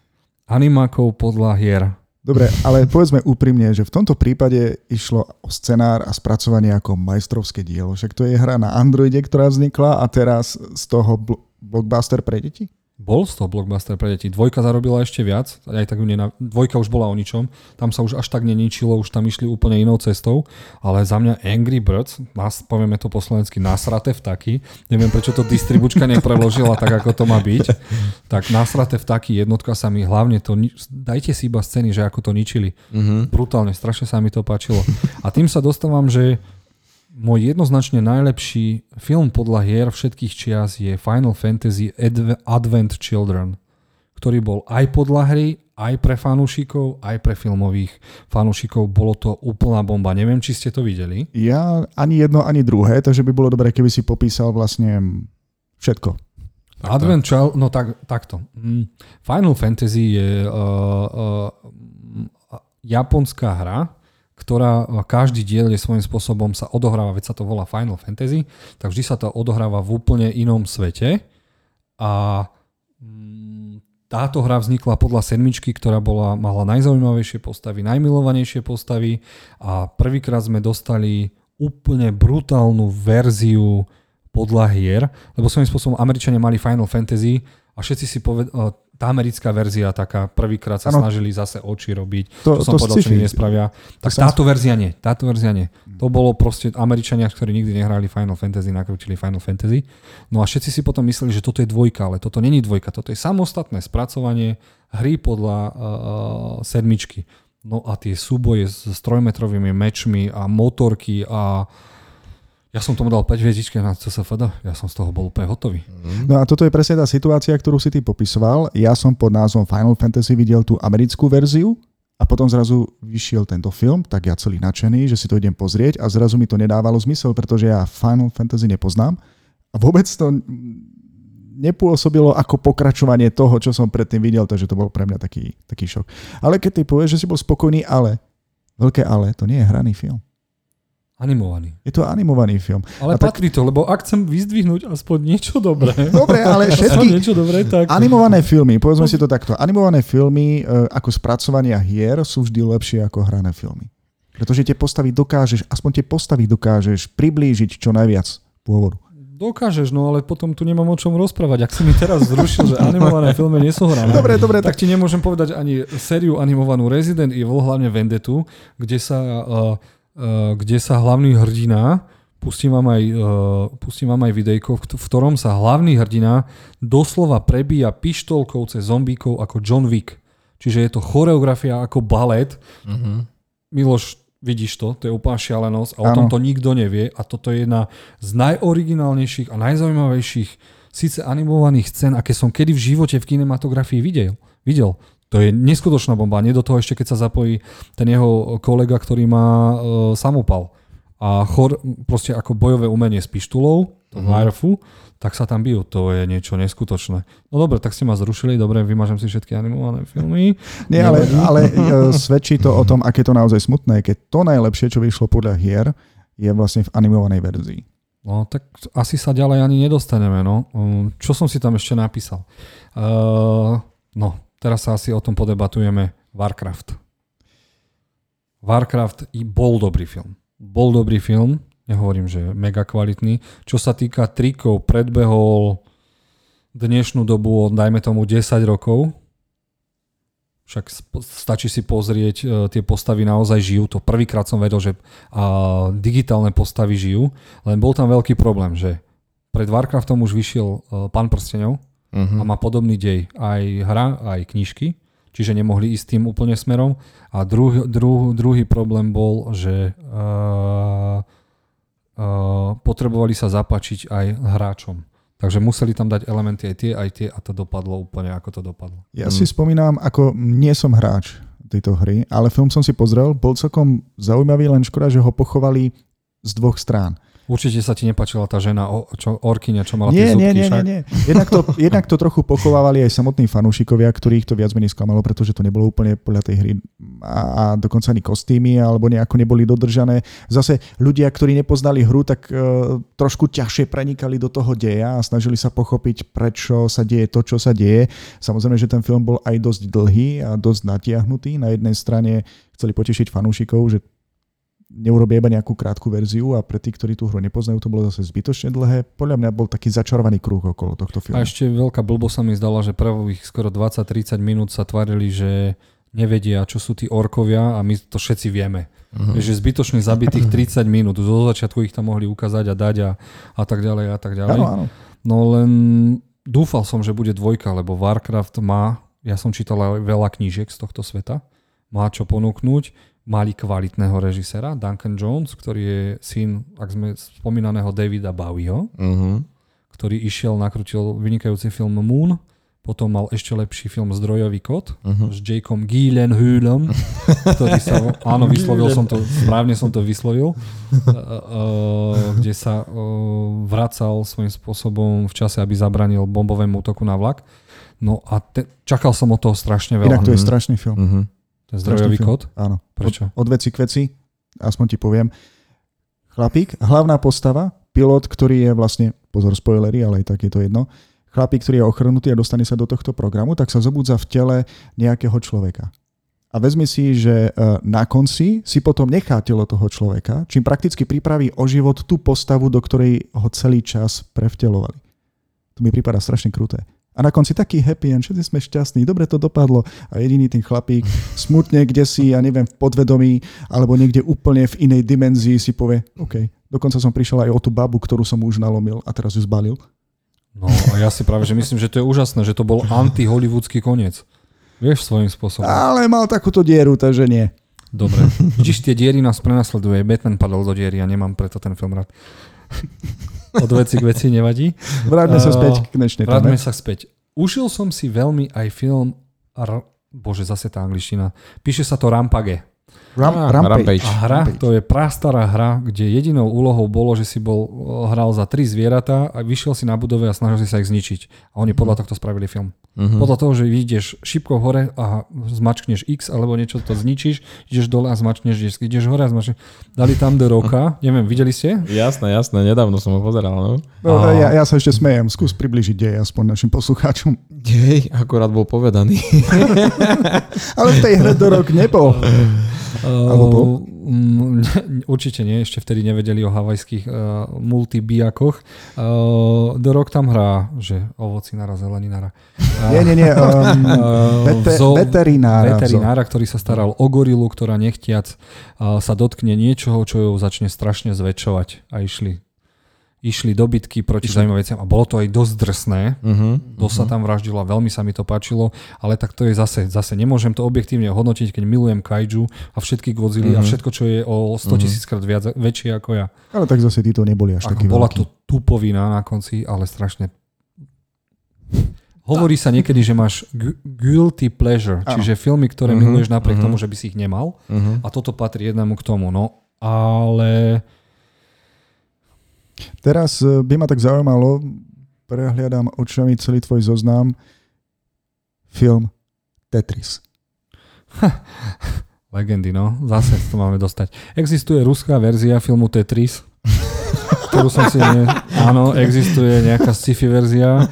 animákov podľa hier. Dobre, ale povedzme úprimne, že v tomto prípade išlo o scenár a spracovanie ako majstrovské dielo. Však to je hra na Androide, ktorá vznikla a teraz z toho bl- blockbuster pre deti? Bol z toho blockbuster pre deti. Dvojka zarobila ešte viac. Aj tak nenav... Dvojka už bola o ničom. Tam sa už až tak neničilo, už tam išli úplne inou cestou. Ale za mňa Angry Birds, nás, povieme to po slovensky, nasraté vtaky. Neviem, prečo to distribučka nepreložila tak, ako to má byť. Tak nasraté vtaky, jednotka sa mi hlavne to... Nič... Dajte si iba scény, že ako to ničili. Mm-hmm. Brutálne, strašne sa mi to páčilo. A tým sa dostávam, že môj jednoznačne najlepší film podľa hier všetkých čias je Final Fantasy Advent Children, ktorý bol aj podľa hry, aj pre fanúšikov, aj pre filmových fanúšikov. Bolo to úplná bomba. Neviem, či ste to videli. Ja ani jedno, ani druhé, takže by bolo dobré, keby si popísal vlastne všetko. Tak, Advent tak. Child, no tak, takto. Final Fantasy je uh, uh, japonská hra, ktorá každý diel je svojím spôsobom sa odohráva, veď sa to volá Final Fantasy, tak vždy sa to odohráva v úplne inom svete a táto hra vznikla podľa sedmičky, ktorá bola, mala najzaujímavejšie postavy, najmilovanejšie postavy a prvýkrát sme dostali úplne brutálnu verziu podľa hier, lebo svojím spôsobom Američania mali Final Fantasy a všetci si povedali, tá americká verzia taká, prvýkrát sa ano. snažili zase oči robiť, to, čo som to povedal, sci-fi. Čo nespravia. Tak to táto verzia nie, táto verzia nie. Hmm. To bolo proste Američania, ktorí nikdy nehrali Final Fantasy, nakrútili Final Fantasy. No a všetci si potom mysleli, že toto je dvojka, ale toto není dvojka, toto je samostatné spracovanie hry podľa uh, sedmičky. No a tie súboje s trojmetrovými mečmi a motorky a ja som tomu dal päť hviezdičky na cé es ef dé, ja som z toho bol úplne hotový. No a toto je presne tá situácia, ktorú si ty popisoval. Ja som pod názvom Final Fantasy videl tú americkú verziu a potom zrazu vyšiel tento film, tak ja celý nadšený, že si to idem pozrieť a zrazu mi to nedávalo zmysel, pretože ja Final Fantasy nepoznám a vôbec to nepôsobilo ako pokračovanie toho, čo som predtým videl, takže to bol pre mňa taký, taký šok. Ale keď ty povieš, že si bol spokojný, ale, veľké ale, to nie je hraný film. Animovaný. Je to animovaný film. Ale a patrí tak... to, lebo ak chcem vyzdvihnúť aspoň niečo dobré. Dobre, ale všetky niečo dobré, tak... animované filmy, povedzme si to takto, animované filmy ako spracovania hier sú vždy lepšie ako hrané filmy. Pretože tie postavy dokážeš, aspoň tie postavy dokážeš priblížiť čo najviac pôvodu. Dokážeš, no ale potom tu nemám o čom rozprávať. Ak si mi teraz zrušil, že animované filmy nie sú hrané, dobre, dobre, tak ti nemôžem povedať ani sériu animovanú Resident Evil, hlavne Vendetu, kde sa... Uh, kde sa hlavný hrdina, pustím vám aj, pustím vám aj videjko, v ktorom sa hlavný hrdina doslova prebíja pištolkou cez zombíkov ako John Wick. Čiže je to choreografia ako balet. Uh-huh. Miloš, vidíš to, to je úplná šialenosť a ano. O tomto nikto nevie a toto je jedna z najoriginálnejších a najzaujímavejších síce animovaných scén, aké som kedy v živote v kinematografii videl. videl. To je neskutočná bomba. Nie do toho ešte, keď sa zapojí ten jeho kolega, ktorý má e, samopal. A chor, proste ako bojové umenie s pištulou, to mm-hmm. Wirefú, tak sa tam bijú. To je niečo neskutočné. No dobre, tak ste ma zrušili. Dobre, vymažem si všetky animované filmy. Nie, ale, ale svedčí to o tom, aké to naozaj smutné. Keď to najlepšie, čo vyšlo podľa hier, je vlastne v animovanej verzii. No tak asi sa ďalej ani nedostaneme, no. Čo som si tam ešte napísal? Uh, no, teraz sa asi o tom podebatujeme. Warcraft. Warcraft bol dobrý film. Bol dobrý film, nehovorím, že mega kvalitný. Čo sa týka trikov, predbehol dnešnú dobu, dajme tomu desať rokov. Však stačí si pozrieť, e, tie postavy naozaj žijú. To prvýkrát som vedel, že a, digitálne postavy žijú, len bol tam veľký problém, že pred Warcraftom už vyšiel e, Pán prstenov uh-huh. a má podobný dej. Aj hra, aj knižky, čiže nemohli ísť tým úplne smerom. A druh, druh, druhý problém bol, že e, e, potrebovali sa zapáčiť aj hráčom. Takže museli tam dať elementy aj tie, aj tie a to dopadlo úplne, ako to dopadlo. Ja hmm. si spomínam, ako nie som hráč tejto hry, ale film som si pozrel, bol celkom zaujímavý, len škoda, že ho pochovali z dvoch strán. Určite sa ti nepáčila tá žena orkyňa, čo mala tie zúbky. Nie, nie, nie. Jednak to, jednak to trochu pochovávali aj samotní fanúšikovia, ktorých to viac menej sklamalo, pretože to nebolo úplne podľa tej hry a, a dokonca ani kostýmy, alebo nejako neboli dodržané. Zase ľudia, ktorí nepoznali hru, tak uh, trošku ťažšie prenikali do toho deja a snažili sa pochopiť, prečo sa deje to, čo sa deje. Samozrejme, že ten film bol aj dosť dlhý a dosť natiahnutý. Na jednej strane chceli potešiť fanúšikov, že neurobia iba nejakú krátku verziu a pre tí, ktorí tú hru nepoznajú, to bolo zase zbytočne dlhé. Podľa mňa bol taký začarovaný kruh okolo tohto filmu. A ešte veľká blbosť sa mi zdala, že prvých skoro dvadsať tridsať minút sa tvárili, že nevedia, čo sú tí orkovia a my to všetci vieme. Uh-huh. Že zbytočne zabitých tridsať minút. Zo začiatku ich tam mohli ukázať a dať a, a tak ďalej a tak ďalej. Áno, áno. No len dúfal som, že bude dvojka, lebo Warcraft má, ja som čítal aj veľa knížiek z tohto sveta, má čo ponúknuť. Mali kvalitného režisera, Duncan Jones, ktorý je syn, ak sme spomínaného, Davida Bowieho, uh-huh. ktorý išiel, nakrutil vynikajúci film Moon, potom mal ešte lepší film Zdrojový kot uh-huh. s Jakeom Gyllenhaalom, ktorý sa, áno, vyslovil som to, správne som to vyslovil, kde sa vracal svojím spôsobom v čase, aby zabranil bombovému útoku na vlak. No a te, čakal som od toho strašne veľa. Inak to je strašný film. Uh-huh. Ten Zdrojový kot? Áno. Prečo? Od, od veci k veci, aspoň ti poviem. Chlapík, hlavná postava, pilot, ktorý je vlastne, pozor spoilery, ale aj tak je to jedno, chlapík, ktorý je ochrnutý a dostane sa do tohto programu, tak sa zobudza v tele nejakého človeka. A vezmi si, že na konci si potom nechá telo toho človeka, čím prakticky pripraví o život tú postavu, do ktorej ho celý čas prevtelovali. To mi prípada strašne kruté. A na konci taký happy end, všetci sme šťastní, dobre to dopadlo a jediný ten chlapík smutne kdesi, ja neviem, v podvedomí alebo niekde úplne v inej dimenzii si povie, OK, dokonca som prišiel aj o tú babu, ktorú som už nalomil a teraz ju zbalil. No a ja si práve, že myslím, že to je úžasné, že to bol anti-hollywoodský koniec. Vieš, svojím spôsobom. Ale mal takúto dieru, takže nie. Dobre, vidíš, tie diery nás prenasleduje, Batman padol do diery a ja nemám preto ten film rád. Od veci k veci nevadí. Vráťme sa späť k dnešnej téme. Vráťme sa späť. Užil som si veľmi aj film... R... Bože, zase tá angličtina. Píše sa to Rampage. Ram, a, Rampage. A hra, Rampage. To je prastará hra, kde jedinou úlohou bolo, že si bol hral za tri zvieratá a vyšiel si na budove a snažil si sa ich zničiť. A oni podľa tohto spravili film. Uh-huh. Podľa toho, že ideš šipkou hore a zmačkneš X alebo niečo to zničíš, ideš dole a zmačkneš X, ideš hore a zmačkneš. Dali tam do roka, neviem, videli ste? Jasné, jasné, nedávno som ho pozeral. No? No, a... ja, ja sa ešte smejem, skús približiť dej aspoň našim poslucháčom. Dej, akorát bol povedaný. Ale v tej hre do rok nebol. Uh, m, určite nie, ešte vtedy nevedeli o havajských uh, multibiakoch. Uh, do rok tam hrá, že ovocinara, zeleninara. Uh, nie, nie, nie. Um, uh, vete, zo, veterinára. Veterinára, ktorý sa staral o gorilu, ktorá nechtiac uh, sa dotkne niečoho, čo ju začne strašne zväčšovať. A išli išli dobytky proti zaujímavým veciam a bolo to aj dosť drsné. Uh-huh, to uh-huh. sa tam vraždilo, veľmi sa mi to páčilo, ale tak to je zase, zase nemôžem to objektívne hodnotiť, keď milujem kaiju a všetky Godzilla uh-huh. a všetko, čo je o sto tisíc krát viac, väčšie ako ja. Ale tak zase títo neboli až takí veľkí. Bola to tupovina na konci, ale strašne... Hovorí sa niekedy, že máš gu- guilty pleasure, čiže filmy, ktoré uh-huh, miluješ napriek uh-huh. tomu, že by si ich nemal uh-huh. a toto patrí jednému k tomu. No, ale... Teraz by ma tak zaujímalo, prehliadam očami celý tvoj zoznam, film Tetris. Ha, legendy, no. Zase to máme dostať. Existuje ruská verzia filmu Tetris. ktorú som si... Ne... Áno, existuje nejaká sci-fi verzia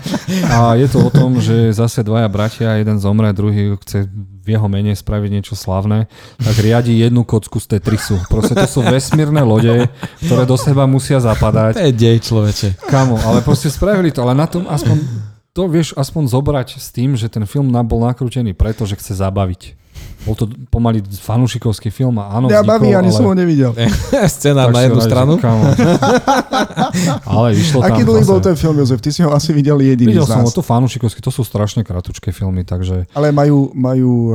a je to o tom, že zase dvaja bratia, jeden zomre, druhý chce v jeho mene spraviť niečo slavné, tak riadi jednu kocku z Tetrisu. Proste to sú vesmírne lode, ktoré do seba musia zapadať. To je dej, človeče. Kamo, ale proste spravili to, ale na tom aspoň to vieš aspoň zobrať s tým, že ten film bol nakrútený preto, že chce zabaviť. Bol to pomaly fanúšikovský film a áno, ja vznikol, baví, ani ale... som ho nevidel. Scéna na jednu stranu. Ale vyšlo tam. Aký dlhý bol ten film, Jozef? Ty si ho asi videl jediný videl z nás. Videl som ho, to fanúšikovský, to sú strašne kratučké filmy, takže... Ale majú, majú...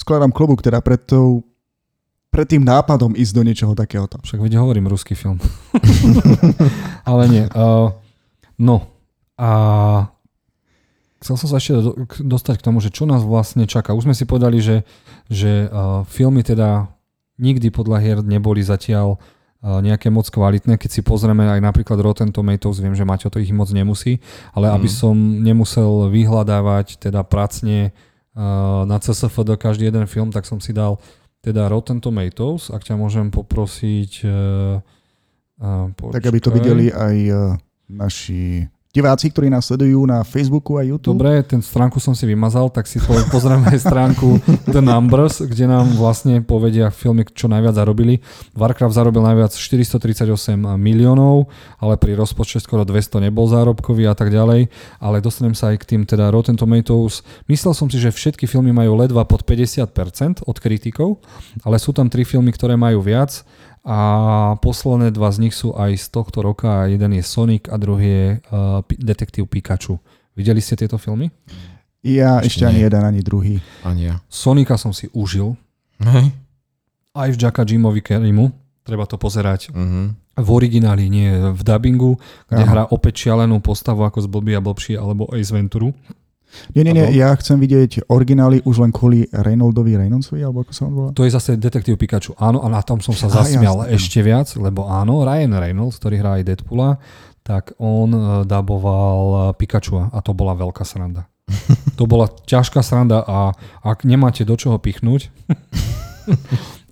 skladám klobúk, teda pred tou... pred tým nápadom ísť do niečoho takéhoto. Však veď hovorím, ruský film. Ale nie. Uh, no. A... Chcel som sa ešte dostať k tomu, že čo nás vlastne čaká. Už sme si povedali, že, že uh, filmy teda nikdy podľa hier neboli zatiaľ uh, nejaké moc kvalitné. Keď si pozrieme aj napríklad Rotten Tomatoes, viem, že Maťo to ich moc nemusí, ale mm. aby som nemusel vyhľadávať teda pracne uh, na C S F D každý jeden film, tak som si dal teda Rotten Tomatoes. Ak ťa môžem poprosiť... Uh, uh, tak aby to videli aj uh, naši... diváci, ktorí nás sledujú na Facebooku a YouTube. Dobre, ten stránku som si vymazal, tak si pozrieme stránku The Numbers, kde nám vlastne povedia filmy, čo najviac zarobili. Warcraft zarobil najviac štyristotridsaťosem miliónov, ale pri rozpočte skoro dvesto nebol zárobkový a tak ďalej. Ale dostanem sa aj k tým teda Rotten Tomatoes. Myslel som si, že všetky filmy majú ledva pod päťdesiat percent od kritikov, ale sú tam tri filmy, ktoré majú viac. A posledné dva z nich sú aj z tohto roka. Jeden je Sonic a druhý je uh, Detektív Pikachu. Videli ste tieto filmy? Ja ešte, ešte ani nie. Jeden, ani druhý. Ani ja. Sonika som si užil. Uh-huh. Aj vďaka Jimovi Carreymu. Treba to pozerať. Uh-huh. V origináli, nie v dabingu, kde uh-huh. hrá opäť šialenú postavu ako z Blbý a blbší alebo Ace Venturu. Nie, nie, nie, ja chcem vidieť originály už len kvôli Reynoldovi Reynoldsovi, alebo ako sa on volá? To je zase Detektív Pikachu, áno, a na tom som sa zasmial ah, ešte viac, lebo áno, Ryan Reynolds, ktorý hrá aj Deadpoola, tak on daboval Pikachua a to bola veľká sranda. To bola ťažká sranda a ak nemáte do čoho pichnúť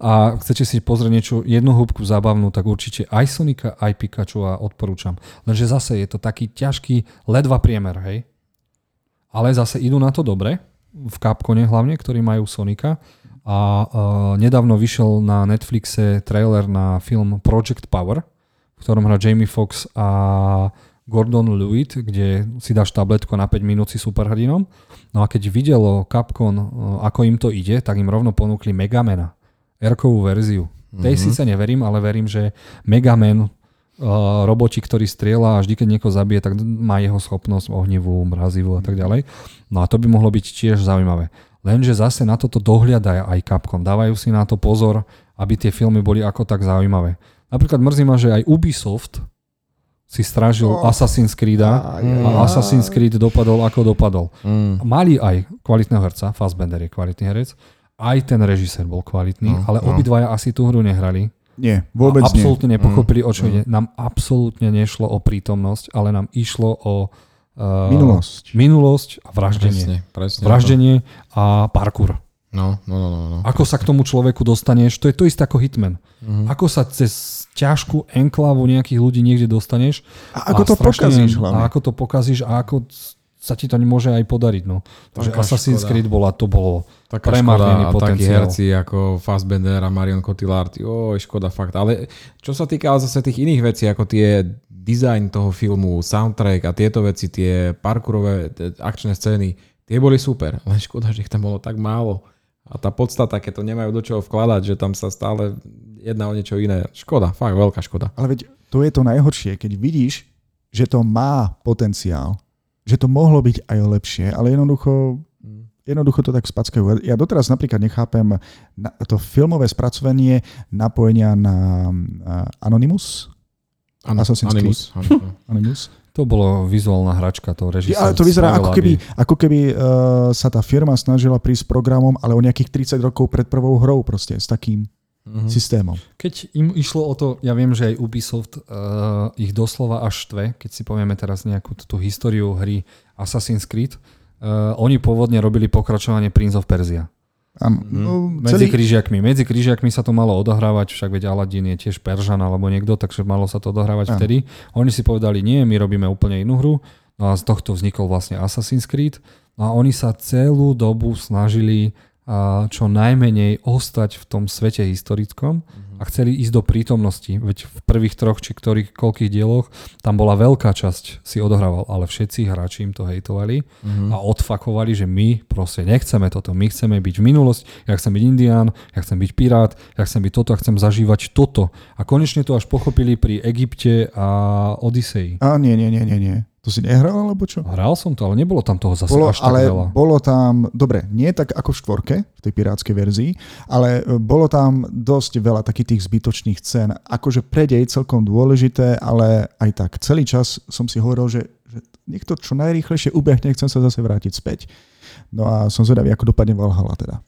a chcete si pozrieť niečo, jednu húbku zábavnú, tak určite aj Sonika, aj Pikachua odporúčam. Lenže zase je to taký ťažký, ledva priemer, hej? Ale zase idú na to dobre, v Capcome hlavne, ktorí majú Sonika. A uh, nedávno vyšiel na Netflixe trailer na film Project Power, v ktorom hrá Jamie Foxx a Gordon Lewitt, kde si dáš tabletko na päť minút si superhrdinom. No a keď videlo Capcom, uh, ako im to ide, tak im rovno ponúkli Megamana, R-kovú verziu. Mm-hmm. Tej síce neverím, ale verím, že Megaman... roboti, ktorý strieľa a vždy, keď niekoho zabije, tak má jeho schopnosť ohnivú, mrazivú a tak ďalej. No a to by mohlo byť tiež zaujímavé. Lenže zase na toto dohliada aj Capcom. Dávajú si na to pozor, aby tie filmy boli ako tak zaujímavé. Napríklad mrzí ma, že aj Ubisoft si strážil oh. Assassin's Creeda yeah. a Assassin's Creed dopadol ako dopadol. Mm. Mali aj kvalitného herca, Fassbender je kvalitný herec, aj ten režisér bol kvalitný, mm. ale obidvaja asi tú hru nehrali. Nie, vôbec nie. Absolútne nepochopili, mm, o čo ide. Mm. Nám absolútne nešlo o prítomnosť, ale nám išlo o uh, minulosť. minulosť a vraždenie. Presne, presne, vraždenie to. A parkour. No, no, no, no, ako presne. sa k tomu človeku dostaneš, to je to isté ako Hitman. Mm. Ako sa cez ťažkú enklávu nejakých ľudí niekde dostaneš. A ako a to pokazíš hlavne. A ako to pokazíš a ako sa ti to nemôže aj podariť. No. Takže Assassin's škoda. Creed bola, to bolo taká premárnený škoda, potenciál. A takí herci ako Fassbender a Marion Cotillard, oj, škoda fakt. Ale čo sa týka zase tých iných vecí, ako tie dizajn toho filmu, soundtrack a tieto veci, tie parkourové akčné scény, tie boli super. Len škoda, že ich tam bolo tak málo. A tá podstata, keď to nemajú do čoho vkladať, že tam sa stále jedná o niečo iné. Škoda, fakt veľká škoda. Ale veď to je to najhoršie, keď vidíš, že to má potenciál, že to mohlo byť aj lepšie, ale jednoducho, jednoducho to tak spackajú. Ja doteraz napríklad nechápem to filmové spracovanie napojenia na Anonymous. An- Assassin's Anonymous. Creed. Anonymous. To bolo vizuálna hračka, to režisér. Ale to vyzerá, ako keby, ako keby uh, sa tá firma snažila prísť programom, ale o nejakých tridsať rokov pred prvou hrou proste, s takým uh-huh. systémom. Keď im išlo o to, ja viem, že aj Ubisoft uh, ich doslova až štve, keď si povieme teraz nejakú tú históriu hry Assassin's Creed, uh, oni pôvodne robili pokračovanie Prince of Persia. Áno. No, celý... Medzi krížiakmi. Medzi krížiakmi sa to malo odohrávať, však veď Aladín je tiež Peržan alebo niekto, takže malo sa to odohrávať áno. vtedy. Oni si povedali, nie, my robíme úplne inú hru. No a z tohto vznikol vlastne Assassin's Creed. No a oni sa celú dobu snažili a čo najmenej ostať v tom svete historickom a chceli ísť do prítomnosti. Veď v prvých troch či ktorých koľkých dieloch tam bola veľká časť si odohrával, ale všetci hráči im to hejtovali mm-hmm. a odfakovali, že my proste nechceme toto, my chceme byť v minulosti, ja chcem byť indián, ja chcem byť pirát, ja chcem byť toto a chcem zažívať toto. A konečne to až pochopili pri Egypte a Odysei. A nie, nie, nie, nie, nie. To si nehral, alebo čo? Hral som to, ale nebolo tam toho zase bolo, až tak ale veľa. Bolo tam, dobre, nie tak ako v štvorke, v tej pirátskej verzii, ale bolo tam dosť veľa takých tých zbytočných cen. Akože predej celkom dôležité, ale aj tak. Celý čas som si hovoril, že, že niekto čo najrýchlejšie ubehne, chcem sa zase vrátiť späť. No a som zvedavý, ako dopadne Valhalla teda.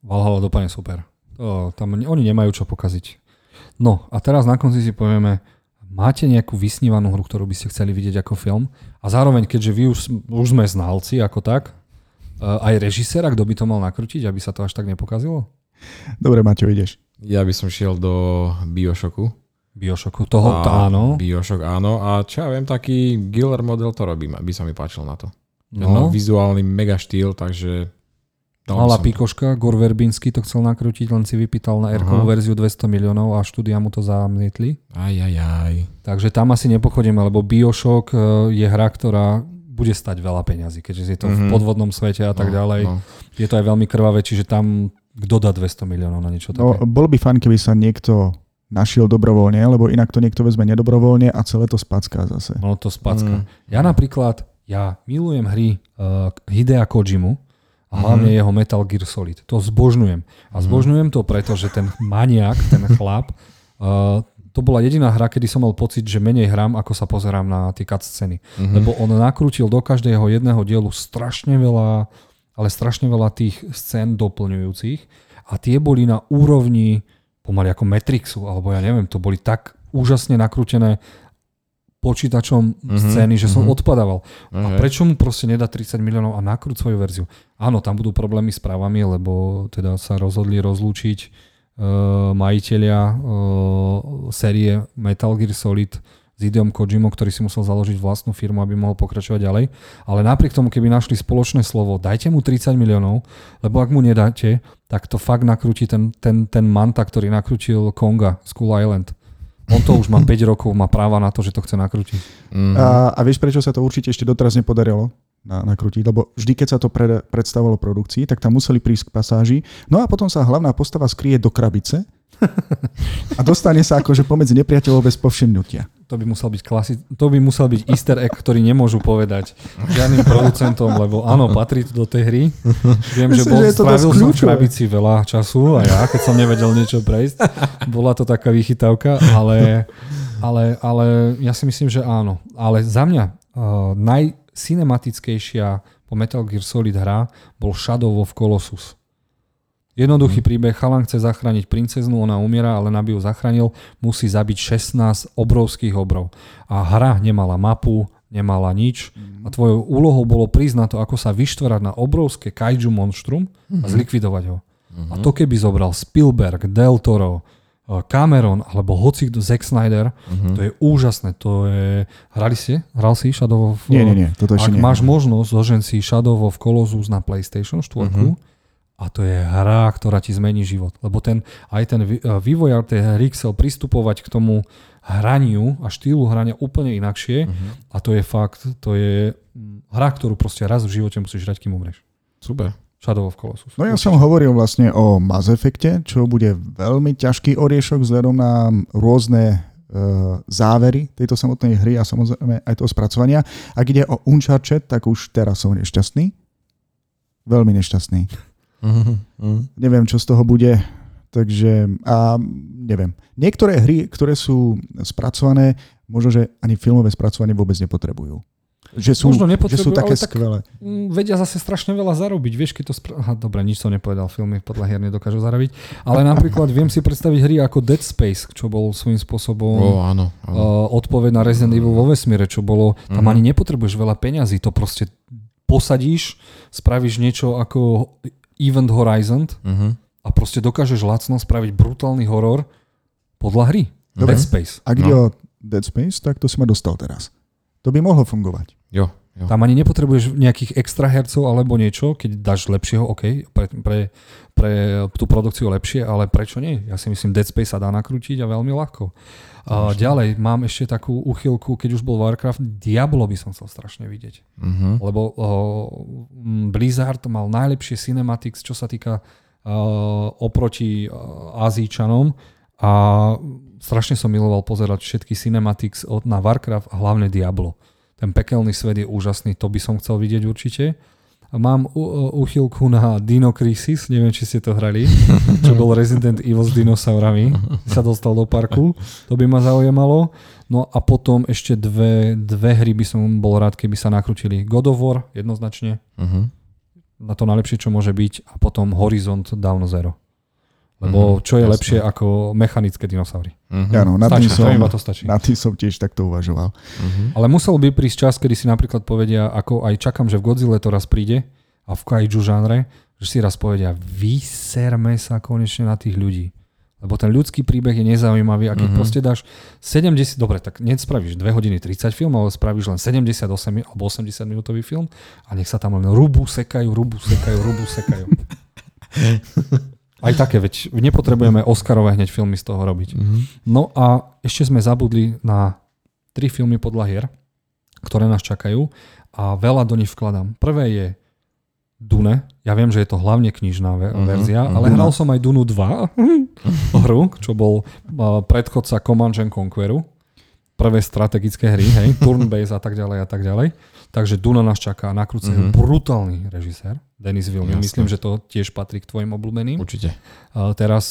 Valhalla dopadne super. To, tam oni nemajú čo pokaziť. No a teraz na konci si povieme, máte nejakú vysnívanú hru, ktorú by ste chceli vidieť ako film? A zároveň, keďže vy už, už sme znalci ako tak, aj režiséra, kto by to mal nakrútiť, aby sa to až tak nepokazilo? Dobre, Maťo, ideš. Ja by som šiel do Bioshocku. Bioshocku, toho, tá, áno. Bioshock, áno. A čo ja viem, taký Guillermo del Toro by sa mi páčil na to. No. No, vizuálny mega štýl, takže... Malá pikoška, Gor Verbinski to chcel nakrútiť, len si vypýtal na erkovú verziu dvesto miliónov a štúdia mu to zamietli. Aj, aj, aj. Takže tam asi nepochodíme, lebo Bioshock je hra, ktorá bude stať veľa peňazí, keďže je to mm-hmm. v podvodnom svete a tak no, ďalej. No. Je to aj veľmi krvavé, čiže tam kto dá dvesto miliónov na niečo také? No, bol by fajn, keby sa niekto našiel dobrovoľne, lebo inak to niekto vezme nedobrovoľne a celé to spacká zase. No to spacká. Mm. Ja napríklad, ja milujem hry uh, Hidea Kojimu, a hlavne mm. jeho Metal Gear Solid. To zbožňujem. A zbožňujem to preto, že ten maniak, ten chlap, uh, to bola jediná hra, kedy som mal pocit, že menej hrám, ako sa pozerám na tie cutscény. Mm-hmm. Lebo on nakrútil do každého jedného dielu strašne veľa, ale strašne veľa tých scén doplňujúcich a tie boli na úrovni pomaly ako Matrixu, alebo ja neviem, to boli tak úžasne nakrútené počítačom mm-hmm, scény, že som mm-hmm. odpadával. Okay. A prečo mu proste nedá tridsať miliónov a nakrúť svoju verziu? Áno, tam budú problémy s právami, lebo teda sa rozhodli rozlúčiť uh, majiteľia uh, série Metal Gear Solid s Hideom Kojimom, ktorý si musel založiť vlastnú firmu, aby mohol pokračovať ďalej. Ale napriek tomu, keby našli spoločné slovo, dajte mu tridsať miliónov, lebo ak mu nedáte, tak to fakt nakrúti ten, ten, ten manta, ktorý nakrútil Konga, Skull Island. On to už má päť rokov, má práva na to, že to chce nakrútiť. Mm. A, a vieš, prečo sa to určite ešte doteraz nepodarilo na, nakrútiť? Lebo vždy, keď sa to pred, predstavovalo produkcii, tak tam museli prísť k pasáži. No a potom sa hlavná postava skrie do krabice a dostane sa akože pomedzi nepriateľov bez povšimnutia. To by musel byť klasi... to by musel byť easter egg, ktorý nemôžu povedať žiadnym producentom, lebo áno, patrí to do tej hry. Viem, myslím, že bol, že strávil som v krabici veľa času a ja, keď som nevedel niečo prejsť, bola to taká vychytávka, ale, ale, ale ja si myslím, že áno. Ale za mňa uh, najcinematickejšia po Metal Gear Solid hra bol Shadow of Colossus. Jednoduchý príbeh, chalan chce zachrániť princeznu, ona umiera, ale aby ju zachránil, musí zabiť šestnásť obrovských obrov. A hra nemala mapu, nemala nič a tvojou úlohou bolo prísť na to, ako sa vyštverať na obrovské kaiju monštrum a zlikvidovať ho. A to keby zobral Spielberg, Del Toro, Cameron alebo hocikto Zack Snyder, uh-huh. to je úžasné. To je... Hrali ste? Hral si Shadow of... Nie, nie, nie. Toto ešte ak nie. Máš možnosť, zložen si Shadow of Colossus na PlayStation štyri, uh-huh. a to je hra, ktorá ti zmení život. Lebo ten, aj ten vývojár tej hry chcel pristupovať k tomu hraniu a štýlu hrania úplne inakšie. Uh-huh. A to je fakt, to je hra, ktorú proste raz v živote musíš hrať, kým umrieš. Super. Shadow of Colossus. No ja som hovoril vlastne o Mass Effecte, čo bude veľmi ťažký oriešok vzhľadom na rôzne závery tejto samotnej hry a samozrejme aj toho spracovania. Ak ide o Uncharted, tak už teraz som nešťastný. Veľmi nešťastný. Uh-huh, uh-huh. Neviem, čo z toho bude, takže a neviem. Niektoré hry, ktoré sú spracované, možno, že ani filmové spracovanie vôbec nepotrebujú. Že sú, možno nepotrebujú, že sú také tak skvelé. Vedia zase strašne veľa zarobiť. Vieš, keď to... Spra- Aha, dobre, nič som nepovedal. Filmy podľa hier nedokážu zarobiť. Ale napríklad viem si predstaviť hry ako Dead Space, čo bol svojím spôsobom oh, áno, áno. Uh, odpoveď na Resident Evil vo vesmíre, čo bolo... Tam uh-huh. ani nepotrebuješ veľa peňazí. To proste posadíš, spravíš niečo ako... Event Horizon uh-huh. a proste dokážeš lacno spraviť brutálny horor podľa hry. Dobre. Dead Space. A kde no. Dead Space, tak to si ma dostal teraz. To by mohlo fungovať. Jo, jo. Tam ani nepotrebuješ nejakých extra hercov alebo niečo, keď dáš lepšieho, OK, pre, pre, pre tú produkciu lepšie, ale prečo nie? Ja si myslím, Dead Space sa dá nakrútiť a veľmi ľahko. A ďalej, mám ešte takú uchylku, keď už bol Warcraft, Diablo by som chcel strašne vidieť. Uh-huh. Lebo uh, Blizzard mal najlepšie cinematics, čo sa týka uh, oproti uh, Ázíčanom a strašne som miloval pozerať všetky cinematics od, na Warcraft a hlavne Diablo. Ten pekelný svet je úžasný, to by som chcel vidieť určite. Mám úchylku na Dino Crisis, neviem, či ste to hrali, čo bol Resident Evil s dinosaurami, sa dostal do parku, to by ma zaujímalo. No a potom ešte dve, dve hry by som bol rád, keby sa nakrútili. God of War, jednoznačne, uh-huh. na to najlepšie, čo môže byť, a potom Horizon Dawn Zero. Lebo čo je Jasne. lepšie ako mechanické dinosaury. Uh-huh. Ja no, na tým som, na tým som tiež takto uvažoval. Uh-huh. Ale musel by prísť čas, kedy si napríklad povedia, ako aj čakám, že v Godzilla to raz príde a v kaiju žánre, že si raz povedia, vyserme sa konečne na tých ľudí. Lebo ten ľudský príbeh je nezaujímavý a keď uh-huh. proste dáš sedemdesiat, dobre, tak nespravíš dve hodiny tridsať film, ale spravíš len sedemdesiatosem alebo osemdesiat minútový film a nech sa tam len rubu, sekajú, rubu, sekajú, rubu, sekajú. Aj také, veď nepotrebujeme Oscarové hneď filmy z toho robiť. Mm-hmm. No a ešte sme zabudli na tri filmy podľa hier, ktoré nás čakajú a veľa do nich vkladám. Prvé je Dune. Ja viem, že je to hlavne knižná ver- mm-hmm. verzia, ale Duna. Hral som aj Dunu dva hru, čo bol predchodca Command and Conqueru. Prvé strategické hry, hej, turn-based a tak ďalej a tak ďalej. Takže Duna nás čaká, nakrúca mm-hmm. brutálny režisér, Denis Villeneuve. Jasne. Myslím, že to tiež patrí k tvojim obľúbeným. Určite. Uh, teraz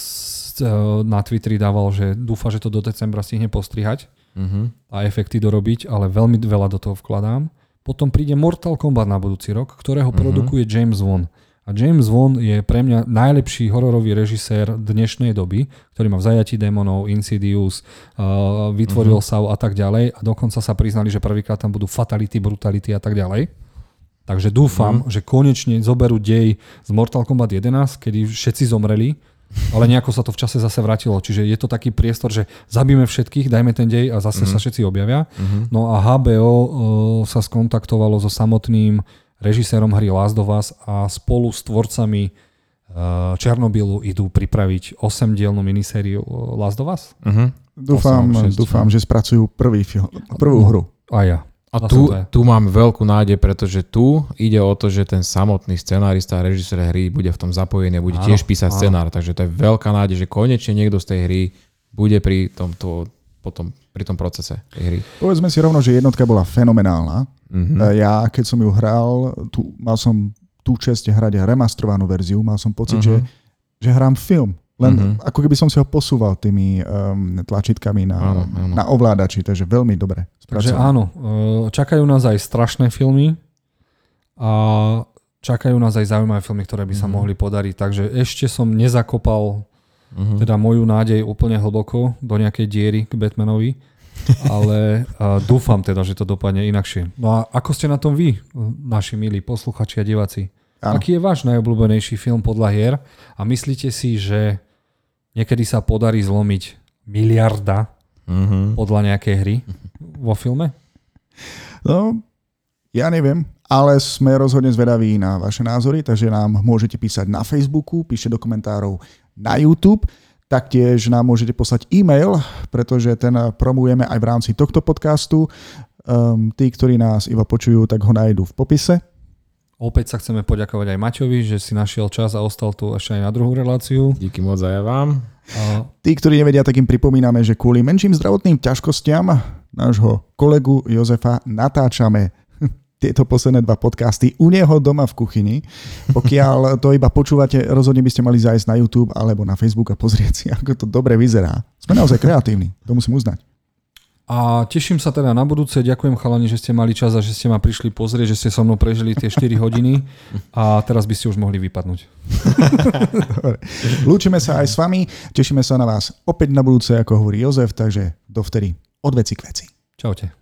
uh, na Twitteri dával, že dúfa, že to do decembra stihne postrihať mm-hmm. a efekty dorobiť, ale veľmi veľa do toho vkladám. Potom príde Mortal Kombat na budúci rok, ktorého mm-hmm. produkuje James Wan. A James Wan je pre mňa najlepší hororový režisér dnešnej doby, ktorý má v Zajatí démonov, Insidious, uh, vytvoril uh-huh. Saw a tak ďalej. A dokonca sa priznali, že prvýkrát tam budú fatality, brutality a tak ďalej. Takže dúfam, uh-huh. že konečne zoberú dej z Mortal Kombat jedenásť, kedy všetci zomreli, ale nejako sa to v čase zase vrátilo. Čiže je to taký priestor, že zabíme všetkých, dajme ten dej a zase uh-huh. sa všetci objavia. Uh-huh. No a há bé ó uh, sa skontaktovalo so samotným režisérom hry Last of Us a spolu s tvorcami Černobylu idú pripraviť osemdielnu minisériu Last of Us. Uh-huh. Dúfam, dúfam, že spracujú prvý film, prvú hru. A ja. A tu, tu mám veľkú nádej, pretože tu ide o to, že ten samotný scenárista a režisér hry bude v tom zapojený a bude áno, tiež písať áno. scenár. Takže to je veľká nádej, že konečne niekto z tej hry bude pri tomto potom pri tom procese tej hry. Povedzme si rovno, že jednotka bola fenomenálna. Mm-hmm. Ja, keď som ju hral, tu, mal som tú čest hrať remastrovanú verziu, mal som pocit, mm-hmm. že, že hrám film. Len mm-hmm. ako keby som si ho posúval tými um, tlačítkami na, áno, áno. na ovládači, takže veľmi dobre. Takže áno, čakajú nás aj strašné filmy a čakajú nás aj zaujímavé filmy, ktoré by sa mm-hmm. mohli podariť. Takže ešte som nezakopal Uh-huh. teda moju nádej úplne hlboko do nejakej diery k Batmanovi, ale uh, dúfam teda, že to dopadne inakšie. No a ako ste na tom vy, naši milí posluchači a diváci? Áno. Aký je váš najobľúbenejší film podľa hier a myslíte si, že niekedy sa podarí zlomiť miliarda uh-huh. podľa nejakej hry vo filme? No, ja neviem. Ale sme rozhodne zvedaví na vaše názory, takže nám môžete písať na Facebooku, píšte do komentárov na YouTube, taktiež nám môžete poslať e-mail, pretože ten promujeme aj v rámci tohto podcastu. Um, tí, ktorí nás iba počujú, tak ho nájdú v popise. Opäť sa chceme poďakovať aj Maťovi, že si našiel čas a ostal tu ešte aj na druhú reláciu. Díky moc aj vám. A... Tí, ktorí nevedia, tak im pripomíname, že kvôli menším zdravotným ťažkostiam nášho kolegu Jozefa natáčame tieto posledné dva podcasty u neho doma v kuchyni. Pokiaľ to iba počúvate, rozhodne by ste mali zájsť na YouTube alebo na Facebook a pozrieť si, ako to dobre vyzerá. Sme naozaj kreatívni, to musím uznať. A teším sa teda na budúce. Ďakujem chalani, že ste mali čas a že ste ma prišli pozrieť, že ste so mnou prežili tie štyri hodiny a teraz by ste už mohli vypadnúť. Dobre. Lúčime sa aj s vami. Tešíme sa na vás opäť na budúce, ako hovorí Jozef, takže dovtedy od veci k veci. Čaute.